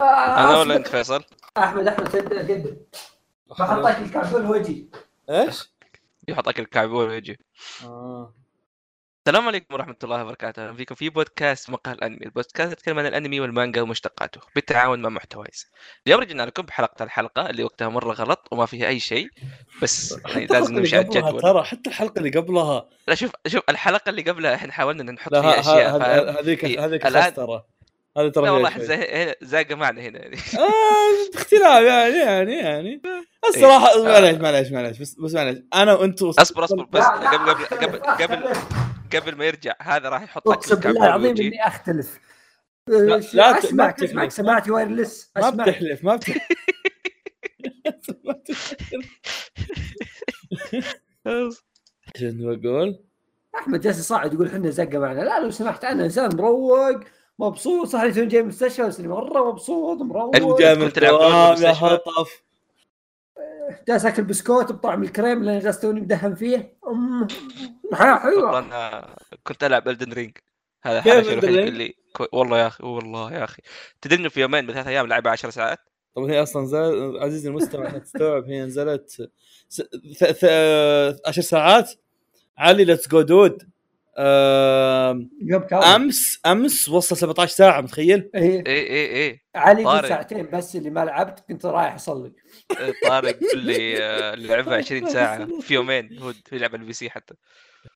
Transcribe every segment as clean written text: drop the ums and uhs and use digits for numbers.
انا ولا انت فيصل؟ احمد سدنا جدا. بحطك الكعبول وجهي. ايش؟ يحطك الكعبول وجهي. السلام عليكم ورحمه الله وبركاته، اهلا بكم في بودكاست مقهى الانمي. البودكاست يتكلم عن الانمي والمانجا ومشتقاته بالتعاون مع محتوايز. اليوم رجعنا لكم بحلقه الحلقه اللي وقتها مره غلط وما فيها اي شيء، بس لازم نمشي على الجدول. ترى حتى الحلقه اللي قبلها، لا شوف الحلقه اللي قبلها احنا حاولنا نحط فيها اشياء، هذيك ترى هذا ترى والله زاقه معنا هنا اختلاف يعني الصراحه. معليش بس معليش انا وانتم اصبر بس قبل ما يرجع هذا راح يحط لك الكعبول. العظيم اني اختلف. لا اسمعك سماعتي وايرلس، ما بتحلف شنو بقول؟ احمد جالس يصعد يقول احنا زقه معنا. لا لو سمحت، انا انسان مروق مبسوط، صح اني جاي من المستشفى بس مره مبسوط مروق. كنت العب يا حطف، جالس اكل بسكوت بطعم الكريم اللي جالس توني مدهن فيه. حلو. انا كنت العب إلدن رينج، هذا حاجه اللي والله يا اخي تدري في يومين من 3 ايام لعبها 10 ساعات. طب هي اصلا عزيزي المستمع تستوعب هي نزلت 10 ساعات علي. ليتس جو دود. امس وصل 17 ساعه متخيل. ايه علي في ساعتين بس اللي ما لعبت، كنت رايح اصلي. طارق اللي لعبها 20 ساعه في يومين، هو في لعبه البي سي حتى.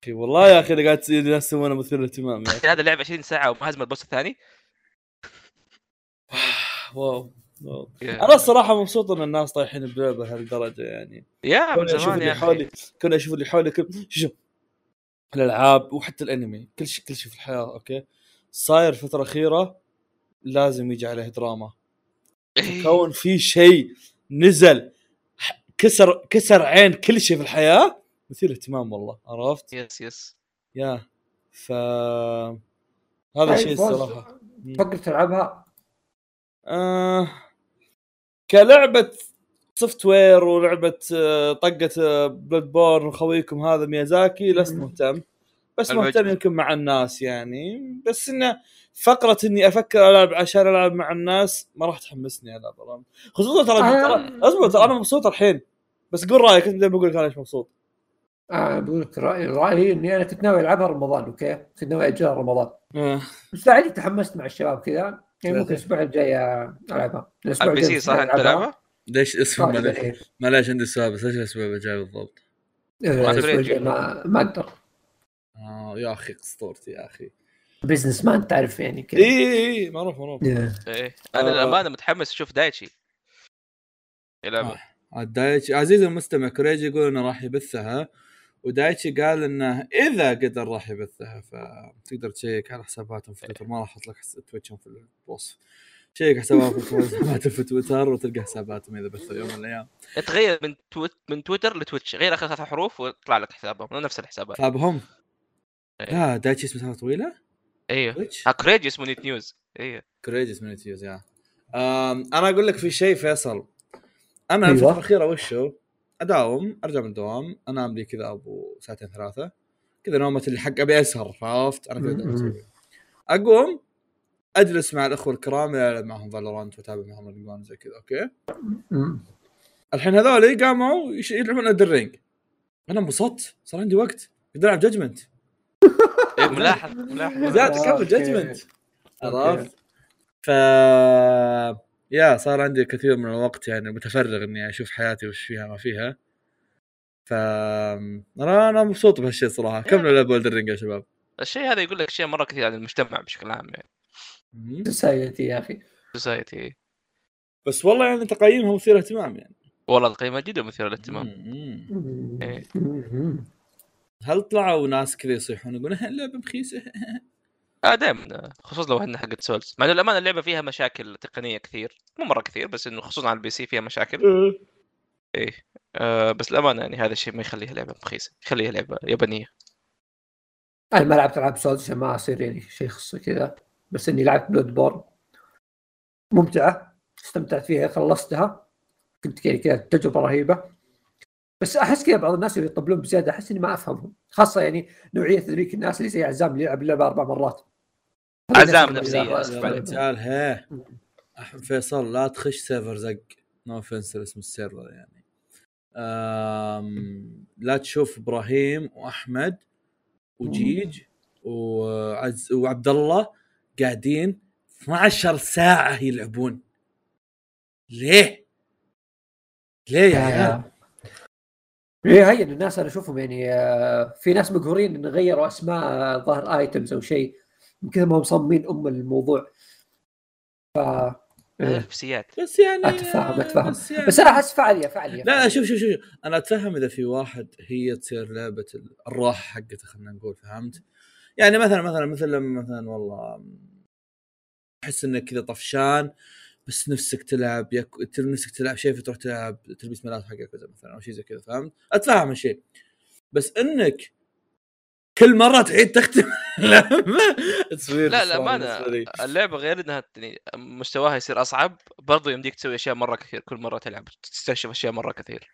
والله يا اخي اللي قاعد يسوونه مثير للاهتمام يعني. هذا لعب 20 ساعه وما هزم البوس الثاني. واو انا الصراحه مبسوط ان الناس طايحين بلعبه هالدرجه يعني. يا من زمان يا اخي كنا اشوف اللي حولك، شوف الالعاب وحتى الانمي، كل شيء في الحياه اوكي صاير فتره اخيره لازم يجي عليه دراما. كون في شيء نزل كسر عين كل شيء في الحياه مثير اهتمام والله، عرفت؟ يس يا هذا شيء الصراحه. فكر تلعبها كلعبه سوفت وير ولعبه طقه بلود بورن وخويكم هذا ميازاكي. لست مهتم، بس مهتم يمكن مع الناس يعني، بس انه فقره اني افكر العب عشان العب مع الناس ما راح تحمسني هذا والله. خصوصا ترى انا مبسوط الحين، بس قول رايك. كنت بقول لك انا ايش مبسوط. بقول لك رايي اني انا كنت ناوي العبها رمضان، اوكي كنت ناوي اجل رمضان، بس بعدين تحمست مع الشباب كذا يعني. ممكن الاسبوع الجاي العبها. الاسبوع الجاي صح العبها. ليش اسمه ملاش عندي السبب، بس ليش السبب جاي بالضبط؟ ما اقدر. يا اخي قسطورتي يا اخي بزنس مان تعرف يعني كذا. اي معروف ايه. انا الامانه متحمس اشوف دايتشي يلعبها. دايتشي عزيزي المستمع كوريجي يقول انه راح يبثها، ودايتشي قال انه اذا قدر راح يبثها، فتقدر تشيك على حساباتهم في تويتر. ما راح احط لك تويتشهم في الوصف، شيك حساباتهم في تويتر وتلقى حساباتهم اذا بثوا يوم من الايام. تغير من تويتر لتويتش، غير اخر 3 حروف ويطلع لك حسابهم، نفس الحسابات حسابهم. لا دايتشي اسمها طويله. ايوه كوريجي اسمه نيت نيوز. ايوه كوريجي اسمه نيت نيوز. يا انا اقول لك في شيء فيصل، انا الفتره الاخيره وشو اداوم، ارجع من الدوام انام لي كذا ابو 2-3 ساعات كذا، نومه اللي حق ابي اسهر، عرفت؟ انا كذا اسوي، اقوم اجلس مع الاخوه الكرام اللي معهم فالورانت وتابع معهم الجوان زي كذا اوكي. الحين هذول قاموا يلعبون الدرينج، انا انبسطت صار عندي وقت اقدر العب جاجمنت. ملاحظ زاد كم جاجمنت، عرفت؟ ف يا صار عندي كثير من الوقت يعني متفرغ اني اشوف حياتي وش فيها ما فيها. ف انا مبسوط بهالشيء صراحه. كملوا لعب الدرينج يا شباب. الشيء هذا يقول لك شيء مره كثير عن المجتمع بشكل عام يعني. سايتي يا اخي سايتي، بس والله يعني تقييمهم مثير اهتمام يعني. والله تقييمها جدا مثير للاهتمام. إيه. هل طلعوا ناس كذا يصيحون يقولون اللعبه بخيسه؟ دائما، خصوصا لو احنا حقت سولز، مع انه الامانه اللعبه فيها مشاكل تقنيه كثير، مو مره كثير بس انه خصوصا على البي سي فيها مشاكل. ايه بس الامانه يعني هذا الشيء ما يخليها لعبه بخيسه، يخليها لعبه يابانيه. انا ما لعبت العاب سولز ما اصير يعني شيء خص كذا، بس اني لعبت بلود بورن ممتعه، استمتعت فيها، خلصتها، كنت كذا تجربه رهيبه. بس احس كذا بعض الناس اللي يطبلون بزياده احس اني ما افهمهم، خاصه يعني نوعيه ذيك الناس اللي زي عزام اللي يلعب اللعبه 4 مرات. عزام نفسيه. فيصل لا تخش سيرفر زق، نو اوفنس اسم السيرفر يعني. لا تشوف ابراهيم واحمد وجيج وعز وعبد الله قاعدين 12 ساعه يلعبون. ليه؟ ليه يا عيال؟ ايه هي الناس انا اشوفهم يعني في ناس مقهورين ان غيروا اسماء ظهر ايتمز او شيء، يمكن ما هم مصممين الموضوع. ف نفسيات بس يعني اتفهم اتفهم بس, يعني... بس انا احس فعاليه لا شوف شوف شوف انا اتفهم اذا في واحد هي تصير لعبه الراحه حقتها خلينا نقول، فهمت يعني؟ مثلا والله احس انك كذا طفشان بس نفسك تلعب نفسك تلعب شيء فتروح تلعب تلبس ملابس حقك مثلا او شيء زي كذا، فهمت؟ اتفهم هالشيء، بس انك كل مره تعيد تختم لا ما أنا اللعبه غير انها مستواها يصير اصعب، برضو يمديك تسوي اشياء مره كثير، كل مره تلعب تستكشف اشياء مره كثير،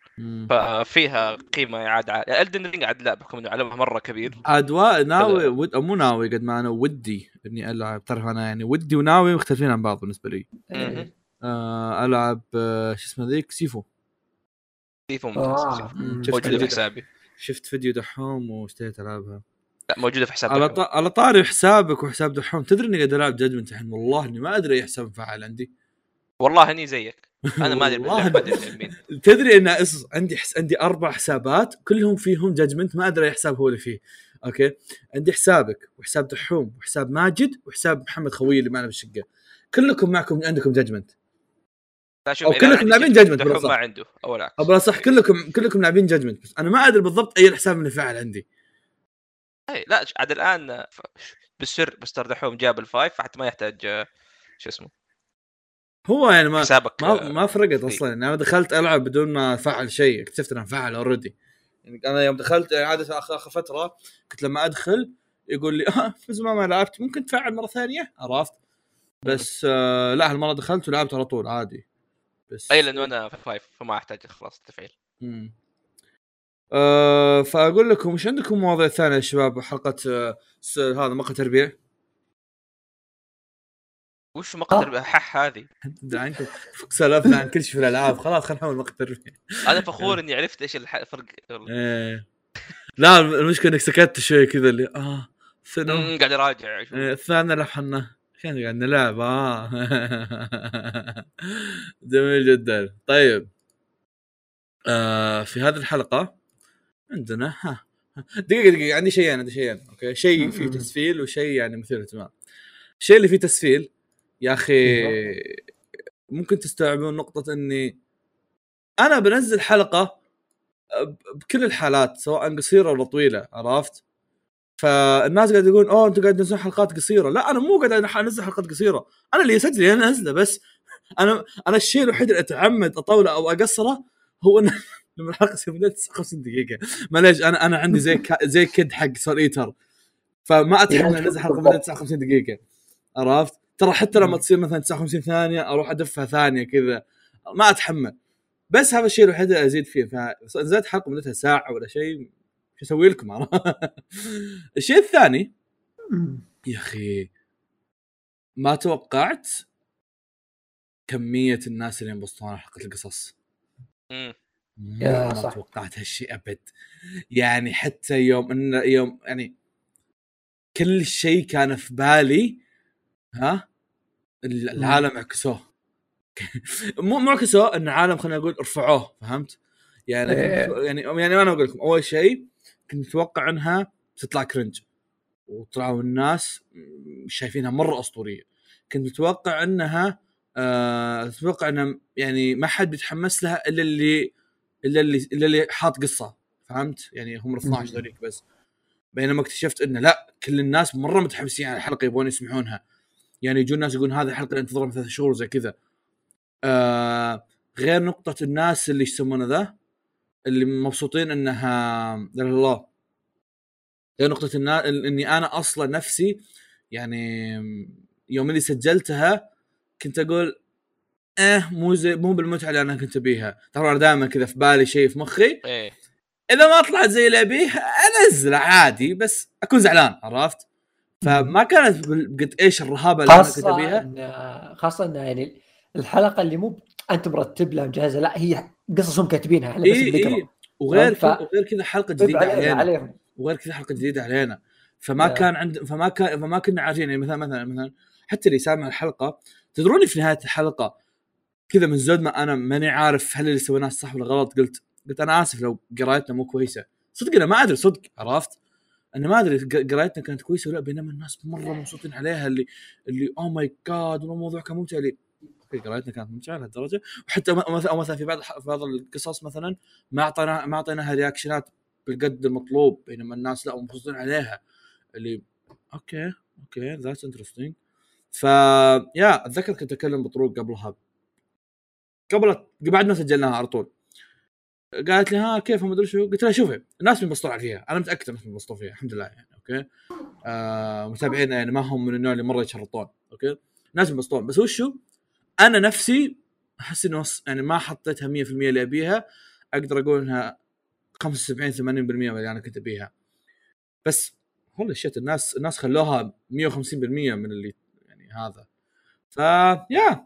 ففيها قيمه عاد. إلدن رينج عاد لا بحكم انه علمها مره كبير، عاد ناوي مو ناوي قد ما انا ودي اني العب، تعرف انا يعني ودي وناوي مختلفين عن بعض بالنسبه لي. العب شو اسمه ذيك سيفو موجوده في حسابي، شفت فيديو دحوم واشتهيت العبها. لا موجوده في حسابك على طاري حسابك وحساب دحوم، تدري اني قاعد العب جاجمنت الحين؟ والله اني ما ادري اي حساب فعال عندي، والله اني زيك انا ما ادري مين. تدري ان عندي اربع حسابات كلهم فيهم جاجمنت، ما ادري اي حساب هو اللي فيه. اوكي عندي حسابك وحساب دحوم وحساب ماجد وحساب محمد خوي اللي معنا بالشقه، كلكم معكم عندكم جاجمنت، او كلكم لاعبين جاجمنت ما عنده اول عكس ابو صح، كلكم لاعبين جاجمنت، بس انا ما ادري بالضبط اي الحساب اللي فعل عندي. اي لا عاد الان بالسر بستردحهم جاب الفايف حتى ما يحتاج شو اسمه هو يعني ما فرقت اصلا. انا دخلت العب بدون ما افعل شيء، اكتشفت انه فعل اوريدي. يعني انا يوم دخلت عاده اخر فتره كنت لما ادخل يقول لي فز ما لعبت ممكن تفعل مره ثانيه، عرفت؟ بس لا هالمره دخلت ولعبت على طول عادي، بس اي لانه انا في فايف فما احتاج خلاص التفعيل. فاقول لكم وش عندكم مواضيع ثانيه يا شباب؟ حلقه هذا مقهى تربيع، وش مقهى تربيع هذه عندكم سلفنا عن كل شيء في الالعاب، خلاص خلينا نحول مقهى تربيع. انا فخور اني عرفت ايش الفرق. لا المشكله انك سكتت شوي كذا اللي ثاني قاعد اراجع الثاني لحنا كان قاعد نلعب. جميل جدا. طيب في هذه الحلقه عندنا دقيقه عندي شيئين اوكي، شيء فيه تسفيل وشيء يعني مثير اهتمام. الشيء اللي فيه تسفيل يا اخي ممكن تستوعبون نقطه اني انا بنزل حلقه بكل الحالات سواء قصيره ولا طويله، عرفت؟ فالناس قاعد يقولون انتوا قاعد تنزلون حلقات قصيره. لا انا مو قاعد انزل حلقات قصيره، انا اللي اسجل انا انزله، بس انا الشيء الوحيد اللي اتعمد اطوله او اقصره هو ان لما الحلقه تصير 59 دقيقه. معليش انا عندي زي كد حق سول ايتر، فما اتحمل انزل حلقه مدتها 59 دقيقه، عرفت؟ ترى حتى لما تصير مثلا 59 ثانيه اروح ادفها ثانيه كذا ما اتحمل، بس هذا الشيء الوحيد اللي ازيد فيه. فنزلت حلقه مدتها ساعه ولا شيء، شو اسوي لكم؟ الشيء الثاني يا اخي ما توقعت كميه الناس اللي ينبسطون على حلقه القصص. يا ما توقعت هالشيء ابد، يعني حتى يوم يعني كل شيء كان في بالي العالم عكسوه. مو عكسوه ان عالم خلينا نقول ارفعوه، فهمت؟ يعني انا اقول لكم اول شيء كنت متوقع انها بتطلع كرنج وطلعوا الناس شايفينها مره اسطوريه، كنت متوقع انها اتوقع ان يعني ما حد بيتحمس لها الا اللي حاط قصه، فهمت؟ يعني هم 12 ذوليك بس، بينما اكتشفت انه لا كل الناس مره متحمسين على الحلقه يبغون يسمعونها، يعني يجون الناس يقولون هذه الحلقه اللي انتظرها 3 شهور زي كذا. غير نقطه الناس اللي يسمونه ذا اللي مبسوطين انها لا الله، غير نقطه اني انا اصلا نفسي يعني يوم اللي سجلتها كنت اقول مو بالمتعه اللي انا كنت بيها. ترى دائما كذا في بالي شيء في مخي، اذا ما طلعت زي اللي ابيه انزل عادي بس اكون زعلان، عرفت؟ فما كانت قد ايش الرهابه اللي انا كنت بيها، خاصه يعني الحلقه اللي مو انت مرتب لها مجهزه، لا هي قصصهم كاتبينها احنا بس بنقرا. إيه. وغير كذا حلقه جديده علينا، وغير كذا حلقه جديده علينا، فما كان عند فما كنا عارفين. يعني مثلا حتى اللي سامع الحلقه تدروني في نهايه الحلقه كذا من زود ما انا ماني عارف هل اللي سويناه صح ولا غلط، قلت انا اسف لو قرايتنا مو كويسه. صدق انا ما ادري، صدق عرفت انا ما ادري قرايتنا كانت كويسه ولا، بينما الناس مره مبسوطين عليها اللي او ماي جاد والموضوع كان ممتع لي. قرايتنا كانت ممتعه لهالدرجه، وحتى مثلا في بعض القصص مثلا ما اعطيناها رياكشنات بالقد المطلوب، بينما الناس لا مبسوطين عليها اللي اوكي ذاتس انترستينج. فيا اتذكر كنت اتكلم بطرق قبل بعد ما سجلناها على طول، قالت لي ها كيف ما ادري شو، قلت لها شوفي الناس بينبسطوا فيها، انا متاكد الناس بينبسطوا فيها الحمد لله يعني. اوكي متابعينا يعني ما هم من النوع اللي مره يشرطون، اوكي الناس بينبسطون، بس وشو انا نفسي احس انه يعني ما حطيتها 100% اللي ابيها، اقدر اقول انها 75 80% اللي انا كنت ابيها، بس والله شيت الناس خلوها 150% من اللي يعني هذا. ف يا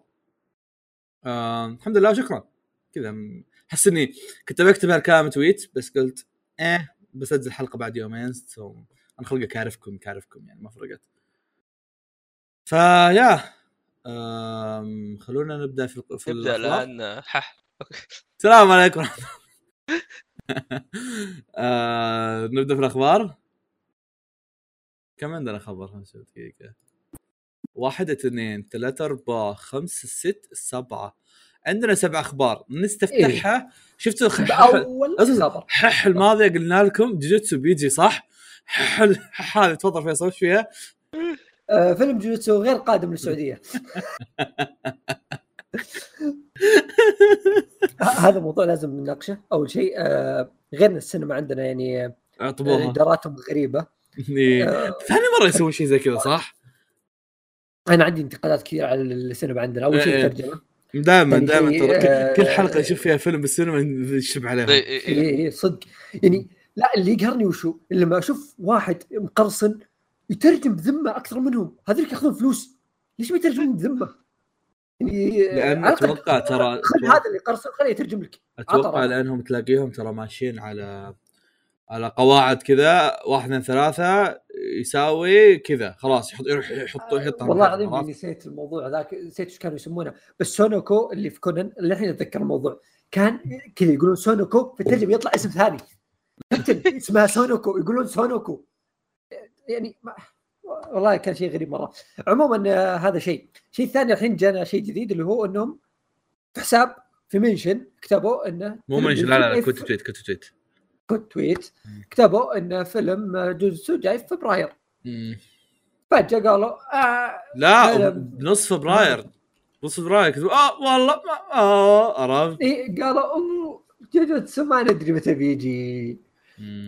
الحمد لله شكرا. كذا حس اني كنت بكتب هالكلام تويت، بس قلت بسجل حلقه بعد يومين، انا خلقه كارفكم يعني ما فرقت. فيا خلونا نبدا في نبدا الان. السلام عليكم. نبدا في الاخبار. كم عندنا خبر؟ 5 دقيقه. 1 2 3 4 5 6 7. عندنا 7 اخبار نستفتحها. إيه؟ شفتوا اول حح الماضي قلنا لكم جوجوتسو بيجي صح؟ حال تفضل فيصل وش فيها؟ فيلم جوجوتسو غير قادم للسعوديه. هذا موضوع لازم نناقشه. اول شيء غيرنا السينما عندنا يعني اداراتهم غريبه. ثاني مره يسوون شيء زي كذا صح؟ انا عندي انتقادات كثير على السينما عندنا. اول شيء الترجمه، دائما كل حلقه اشوف فيها فيلم بالسينما نشب عليها. اي صدق يعني. لا اللي يقهرني وشو لما اشوف واحد مقرصن يترجم بذمه اكثر منهم، هذول ياخذون فلوس ليش ما يترجمون بذمه؟ يعني لأن اتوقع ترى هذا اللي قرصن خليه يترجم لك. اتوقع لانهم تلاقيهم ترى ماشيين على قواعد كذا، 1 2 3 يساوي كذا خلاص، يحط والله العظيم نسيت الموضوع ذاك، نسيت ايش كانوا يسمونه، بس سونوكو اللي في كونان اللي الحين اتذكر الموضوع كان كذا يقولون سونوكو في الترجمه يطلع اسم ثاني اسمها سونوكو يقولون سونوكو يعني والله كان شيء غريب مره. عموما هذا شيء ثاني. الحين جانا شيء جديد اللي هو انهم في حساب في منشن كتبوا انه مو منشن، لا كنت تويت كتبوا إن فيلم جوجوتسو جاي في فبراير. فجأة قالوا لا بنص فبراير، نص فبراير كتبوا والله عرفت. إيه قالوا جوجوتسو ما ندري متى بيجي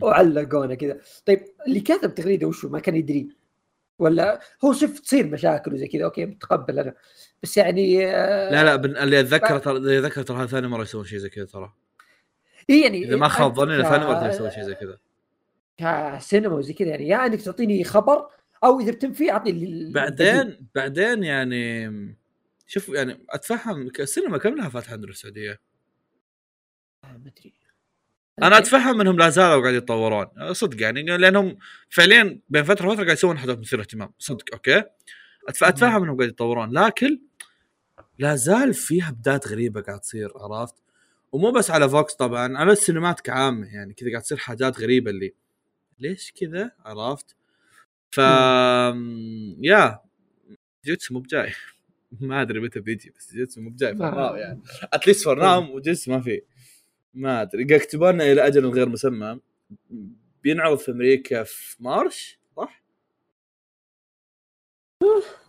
وعلقونا كذا. طيب اللي كاتب تغريدة وشو ما كان يدري ولا هو؟ شوف تصير مشاكل وزي كذا أوكي متقبل أنا، بس يعني لا اللي أتذكر ترى ثاني مرة يسوون شيء زي كذا ترى. يعني اذا ما خاب ظني ثاني مره يسوي شيء زي كذا كسينما وزي كذا، يعني يا انك تعطيني خبر او اذا بتنفي اعطني بعدين يعني. شوف يعني اتفهم السينما كم لها فاتحه عند السعوديه ما ادري، انا اتفهم منهم لا زالوا قاعد يتطورون صدق يعني، لانهم فعليا بين فتره وفتره قاعد يسوون حدث مثير اهتمام صدق. اوكي اتفهم انهم قاعد يتطورون، لكن لا زال في هبدات غريبه قاعد تصير عرفت، ومو بس على فوكس طبعا، على السينمات كعامه يعني كذا قاعد تصير حاجات غريبه اللي ليش كذا عرفت. ف يا جوجوتسو مو بجاي، ما ادري متى بيجي، بس جوجوتسو مو بجاي فراو يعني اتليست فرناهم وجوجوتسو ما في، ما ادري اكتبونا الى اجل غير مسمى. بينعرض في امريكا في مارش صح؟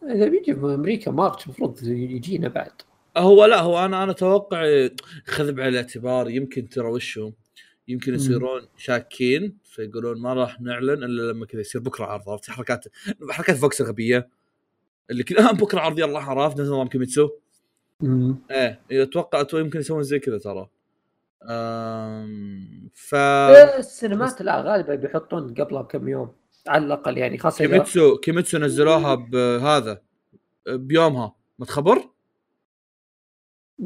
اذا بيجي في امريكا مارش المفروض يجينا بعد. هو لا هو انا اتوقع خذ بعين الاعتبار يمكن ترى وشو يمكن يصيرون شاكين فيقولون ما راح نعلن الا لما كذا يصير بكره عرض. حركات فوكس غبيه اللي كذا بكره عرض يلا عرفت نفس نظام كيميتسو. ايه اتوقع يمكن يسوون زي كذا ترى. ف السينمات الغالبه بيحطون قبلها بكم يوم على الاقل يعني، خاصه كيميتسو نزلوها بهذا بيومها ما تخبر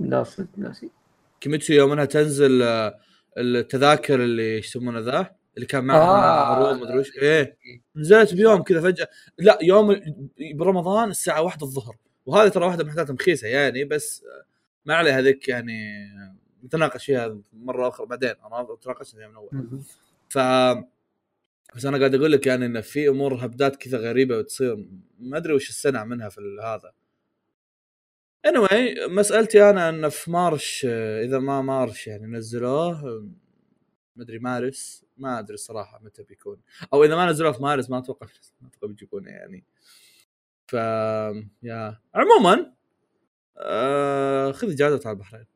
لا صدق ناسي. كيميتسو يوم انها تنزل التذاكر اللي يسمونه ذا اللي كان معها عروض ما ادري ايش ايه نزلت بيوم كذا فجأة. لا يوم برمضان الساعة 1 الظهر، وهذه ترى واحدة من حلقات مخيسة يعني، بس ما عليه هذيك يعني نتناقش فيها مرة أخرى بعدين، أنا أتناقش فيها من أول. بس أنا قاعد أقول لك يعني إن في أمور هبدات كذا غريبة وتصير ما أدري وش السنة منها في هذا. anyway مسألتي أنا إن في مارش إذا ما مارش يعني نزلوه ما أدري مارس، ما أدري صراحة متى بيكون، أو إذا ما نزلوه في مارس ما أتوقع بيكون يعني. ف يا عموما خذ إجازة على البحرين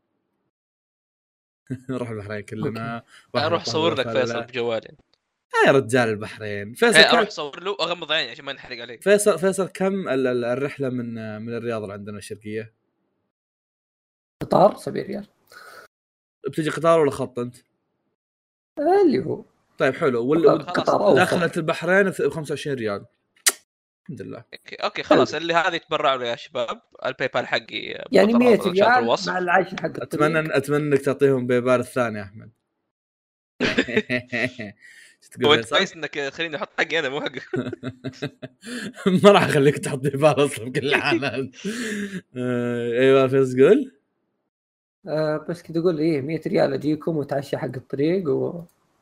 نروح البحرين كلنا. أروح صور لك فيصل بجوالي يا رجال البحرين. فيصل اروح صور له اغمض عيني عشان ما نحرق عليك. فيصل كم الرحله من الرياض اللي عندنا الشرقيه؟ قطار 70 ريال. بتجي قطار ولا خط انت؟ اللي هو طيب حلو. والقطار دخلت البحرين 25 ريال الحمد لله. اوكي خلاص اللي هذه تبرعوا يا شباب. الباي بال حقي يعني 100 ريال مع العيش حق. اتمنى انك تعطيهم باي بال الثاني يا احمد. تقول كويس انك خليني احط حقي انا مو حقك. ما راح اخليك تحط بال اصلا كل عام. ايوه فيصل قول. بس كنت اقول ايه 100 ريال اجيكم وتعشى حق الطريق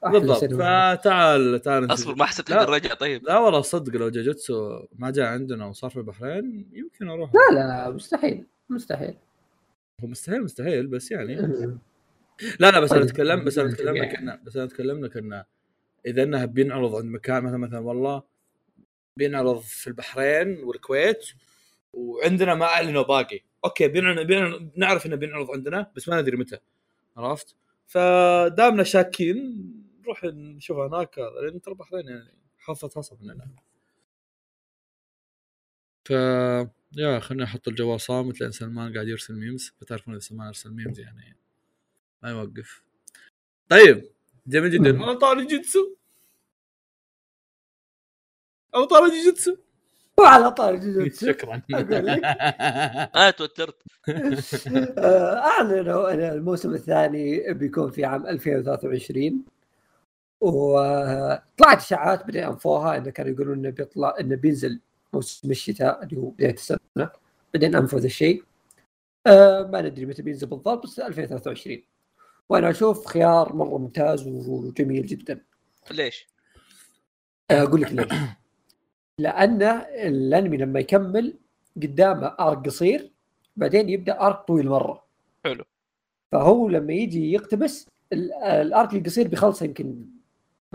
بالضبط. فتعال تعال اصبر ما حسيت اني رجع. طيب لا والله صدق لو جوجوتسو ما جاء عندنا وصار في البحرين يمكن اروح. لا مستحيل بس يعني. لا بس انا اتكلم بس انا اتكلم لك ان اذا انها بينعرض عند مكان مثلا والله بينعرض في البحرين والكويت وعندنا ما اعلنوا باقي اوكي بينعرض نعرف انه بينعرض عندنا بس ما ندري متى عرفت. فدامنا شاكين نروح نشوف هناك لان ترى البحرين يعني حافظ مننا. ف يا خليني احط الجوال صامت لان سلمان قاعد يرسل ميمز، بتعرفون اذا سلمان يرسل ميمز يعني ما يوقف. طيب جميل جدا. انا طارق جيتسو وعلى طارق جيتسو شكرا. انا توترت. اعلنوا ان الموسم الثاني بيكون في عام 2023 وطلعت اشاعات بدأ انفوها انه كانوا يقولون انه بيطلع انه بينزل موسم الشتاء اللي هو بداية السنة، بعدين انفذ الشيء ما ندري متى بينزل بالضبط بس 2023. وانا اشوف خيار مره ممتاز وجميل جدا. ليش؟ اقول لك ليش. لان الانمي لما يكمل قدامه ارك قصير بعدين يبدا ارك طويل مره. حلو. فهو لما يجي يقتبس الارك القصير بيخلص يمكن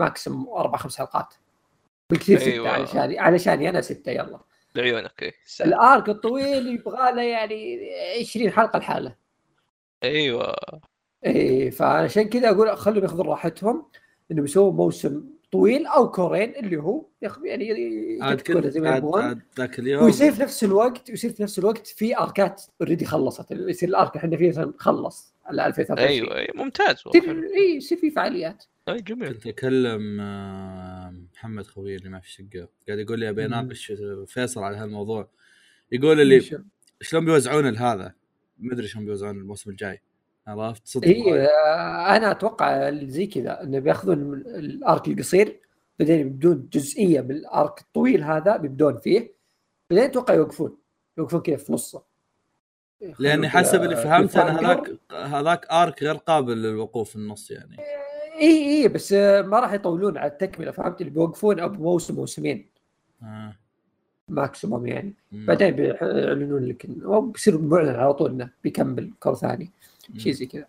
ماكسيم 4-5 حلقات بالكثير. أيوة. 6 علشان انا 6 يلا لعيونك. الارك الطويل يبغى له يعني 20 حلقه لحاله. ايوه ايه. فعشان كذا اقول خلوا ياخذوا راحتهم انه بيسووا موسم طويل او كورين اللي هو يعني ذاك اليوم ويصير في نفس الوقت في اركات اوريدي خلصت. يصير الارك احنا فيه خلص على 2023. ايوه ممتاز. اي يصير في فعاليات. اي جميل. كنت اكلم محمد خوي اللي ما في الشقه قاعد يقول لي ابي اناقش فيصل على هالموضوع. يقول لي شلون بيوزعون لهذا ما ادري شلون بيوزعون الموسم الجاي عرفت صدق. إيه انا اتوقع زي كذا انه بياخذون الارك القصير بعدين يبدون جزئيه من الارك الطويل هذا بيبدون فيه بعدين اتوقع يوقفون كذا في نصه. لاني حسب اللي فهمت انا هذاك ارك غير قابل للوقوف في النص يعني. اي بس ما راح يطولون على التكمله فهمت. اللي بيوقفون ابو موسم موسمين ماكسيموم يعني. بعدين بيعلنون لك او بيصير معلن على طول انه بيكمل كور ثاني شيء زي كذا.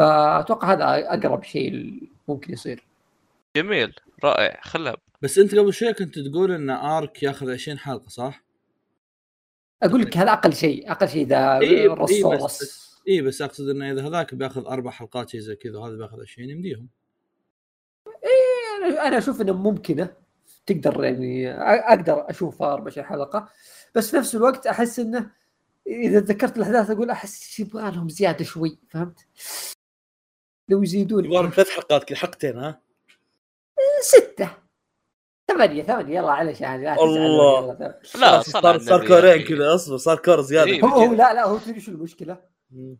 فأتوقع هذا أقرب شيء ممكن يصير. جميل رائع خلاب. بس أنت قبل شوي كنت تقول إن آرك يأخذ 20 حلقة صح؟ أقول لك هذا أقل شيء إذا رص. إيه بس أقصد إن إذا هذاك بيأخذ 4 حلقات شيء زي كذا وهذا بيأخذ 20 يمديهم. إيه أنا أشوف إنه ممكنة تقدر يعني أقدر أشوف 4 حلقة بس في نفس الوقت أحس إنه إذا تذكرت الأحداث أقول أحس يبغى لهم زيادة شوي فهمت؟ لو يزيدون يبغى 3 حلقات كل حلقتين ها؟ 6 8 يلا علشان الله. لا صار كورين كذا أصبر صار كور زيادة. هو لا هو تدري شو المشكلة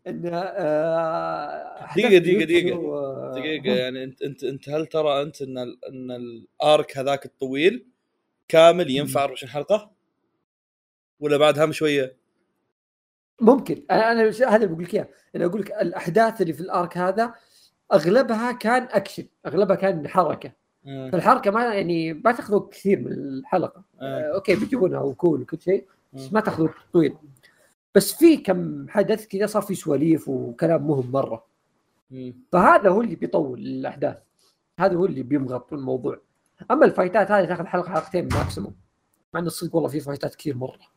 ان دقيقه يعني انت هل ترى انت ان الارك هذاك الطويل كامل ينفع 24 حلقه ولا بعدها شويه؟ ممكن انا هذا بقول لك اياه. انا اقول لك الاحداث اللي في الارك هذا اغلبها كان اكشن، اغلبها كان حركه. فالحركه ما يعني ما تاخذوا كثير من الحلقه. اوكي بيجونها وكول وكل شيء بس ما تاخذوا طويل. بس في كم حدث كذا صار في سواليف وكلام مهم مره. فهذا هو اللي بيطول الاحداث، هذا هو اللي بيمغط الموضوع. اما الفايتات هذه تاخذ حلقه حلقتين ماكسيموم، مع انه الصدق والله في فايتات كثير مره.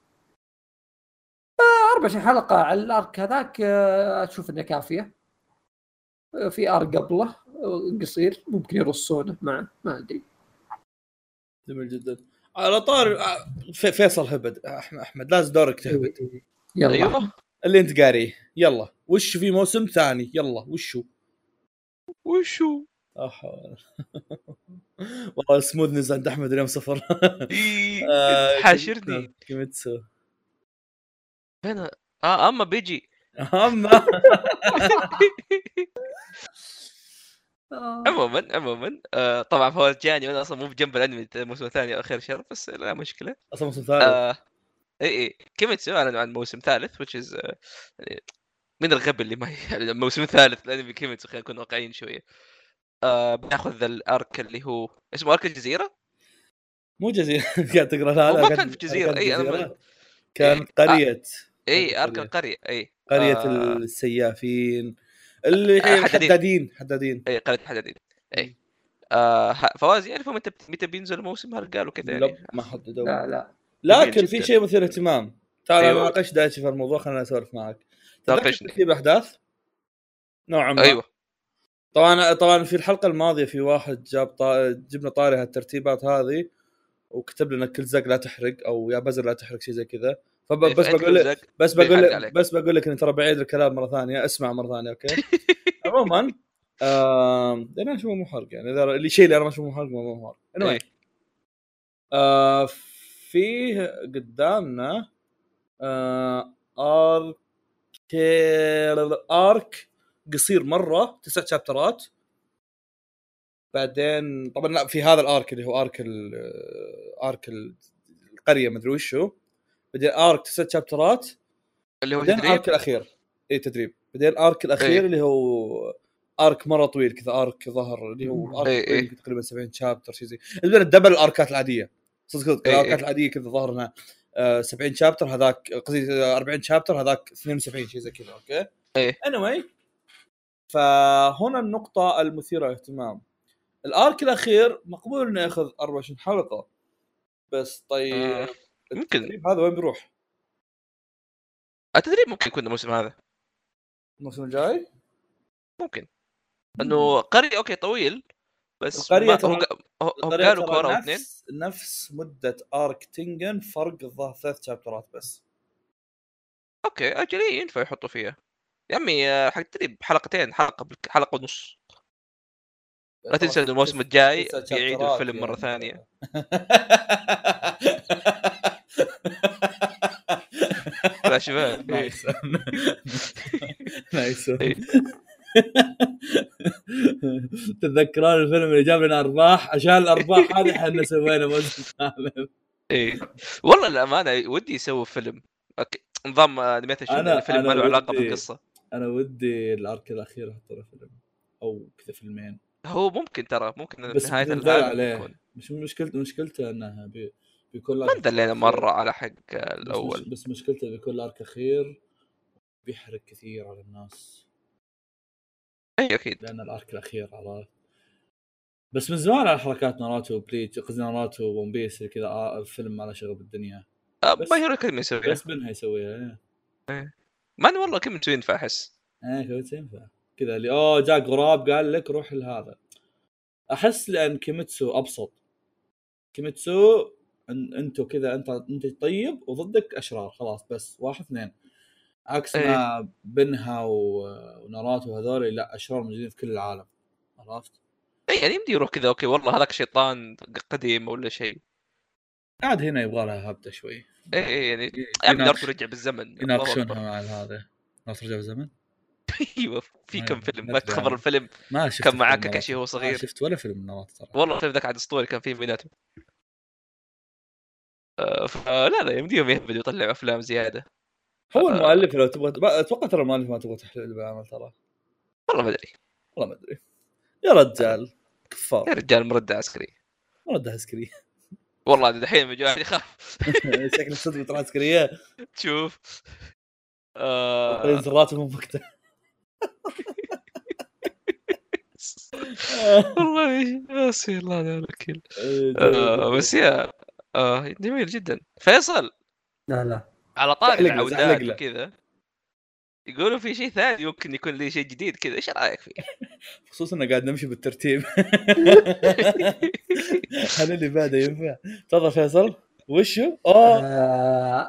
24 حلقه على الارك هذاك اشوف انها كافيه. في ارك قبله قصير ممكن يرصونه معه، ما ادري. جميل جدا. على طار فيصل هبد احمد، لازم دورك تهبد. يلا أيوة. اللي انت قاريه يلا وش في موسم ثاني؟ يلا وشو والله سموذنز عند احمد اليوم صفر. حاشرني كيميتسو فين؟ اما بيجي عموما طبعا فواز جاني وانا اصلا مو بجنب الانمي الموسم الثاني اخر شهر، بس لا مشكله اصلا موسم ثاني. اي كيميتسو اعلنوا عن موسم ثالث which is من الغبي اللي ما الموسم ثالث لانمي كيميتسو. خلينا نكون واقعيين شويه. بناخذ الارك اللي هو اسمه ارك الجزيره، مو جزيره قاعد تقرا هذا. ما كان في جزيره، اي انا كان قريه. اي ارك القريه، اي قريه السيافين اللي حدادين. اي قريه حدادين. اي فواز يعرفوا متى بينزل الموسم؟ هل قالوا كذا؟ لا ما حددوا. لا لكن في شيء مثير اهتمام، تعال نناقش دايتشي في الموضوع. خلنا نسولف معك. تناقشني في احداث نوعا ما. ايوه طبعا في الحلقه الماضيه في واحد جبنا طاري هالترتيبات هذه وكتب لنا كل زق لا تحرق او يا بزر لا تحرق شيء زي كذا. بس بقول لك ان ترى بعيد الكلام مره ثانيه، اسمع مره ثانيه اوكي. عموما انا اشوف مو حرق، يعني اذا اللي شيء اللي انا ما اشوفه حرق مو حرق. anyway فيه قدامنا ارك قصير مره، 9 شابترات. بعدين طبعا لا في هذا الارك اللي هو ارك القريه مدري وشو. بعدين ارك 9 شابترات اللي هو الارك الاخير. اي تدريب. بعدين الارك الاخير اللي هو ارك مره طويل كذا، ارك ظهر اللي هو ارك تقريبا 70 شابتر شيء زي كذا. دبل الاركات العاديه صدق الاركات العاديه كذا ظهرنا 70 شابتر هذاك، قصدي 40 شابتر هذاك 72 شيء زي كذا اوكي. anyway فهنا النقطه المثيره للاهتمام. الارك الاخير مقبول انه ياخذ 24 حلقه بس. طيب التدريب هذا وين بيروح؟ التدريب ممكن يكون الموسم هذا، الموسم الجاي ممكن. انه قري اوكي طويل بس هم قالوا كورة او اثنين نفس مدة ارك تينجن، فرق الظهر 3 شابترات بس. اوكي اجلي ينفع يحطوا فيها يا عمي حق تدريب حلقتين، حلقة ونص. لا تنسى الموسم الجاي يعيد الفيلم مرة ثانية. لا شباب نايس تذكران الفيلم اللي جاب لنا ارباح؟ عشان الارباح هذه احنا سوينا موسم كامل. اي والله الامانه ودي اسوي فيلم نظام انيميشن، الفيلم ما له علاقه بالقصه. انا ودي الارك الاخير احطه فيلم او كذا فيلمين. هو ممكن ترى ممكن نهايه العالم. مش مشكلته انها بيكون ما دلينا مره على حق الاول، بس مشكلته بيكون الارك الاخير بيحرق كثير على الناس. اي اكيد لان الارك الاخير على بس من زمان على حركات ناروتو وبليتش، قصدي ناروتو وون بيس كذا. فيلم على شغب الدنيا ما هي ركن يسويها بس منها يسويها. ما انا والله كم تسوين ينفع احس كم ينفع كذا اللي جاء غراب قال لك روح لهذا. احس لان كيميتسو ابسط. كيميتسو انتو كذا انت طيب وضدك اشرار خلاص، بس واحد اثنين. عكس ما بنها وناروتو هذول لا، اشرار موجودين في كل العالم عرفت. اي يعني يمدي يروح كذا اوكي والله هذاك شيطان قديم ولا شيء قاعد هنا يبغى لها هبطه شوي. اي يعني يقدر يرجع بالزمن يناقشونها مع هذا. لو ترجع بالزمن. ايوه في كم فيلم ما تخبر الفيلم ما كان معاك كاشي هو صغير. شفت ولا فيلم من نواط ترى والله. الفيلم ذاك عاد اسطوري كان فيه بيناتهم. فلا لا يمديهم يهبل يطلعوا افلام زياده. هو المؤلف لو تبغى اتوقع ترى المؤلف ما تبغى تحلل بالعمل ترى. والله ما ادري والله ما ادري يا رجال كفار. يا رجال مرد عسكري مرد عسكري والله. دحين مجوع يخاف شكل الصدمه ترى عسكريه. تشوف ينزل راتبهم وقته والله ناسي الله لا الوكيل. بس يا جميل جدا فيصل. لا لا على طاري العودات كذا يقولوا في شيء ثاني يمكن يكون لي شيء جديد كذا. ايش رايك فيه؟ خصوصا انه قاعد نمشي بالترتيب. هل اللي بعده ينفع؟ تفضل فيصل. وشو؟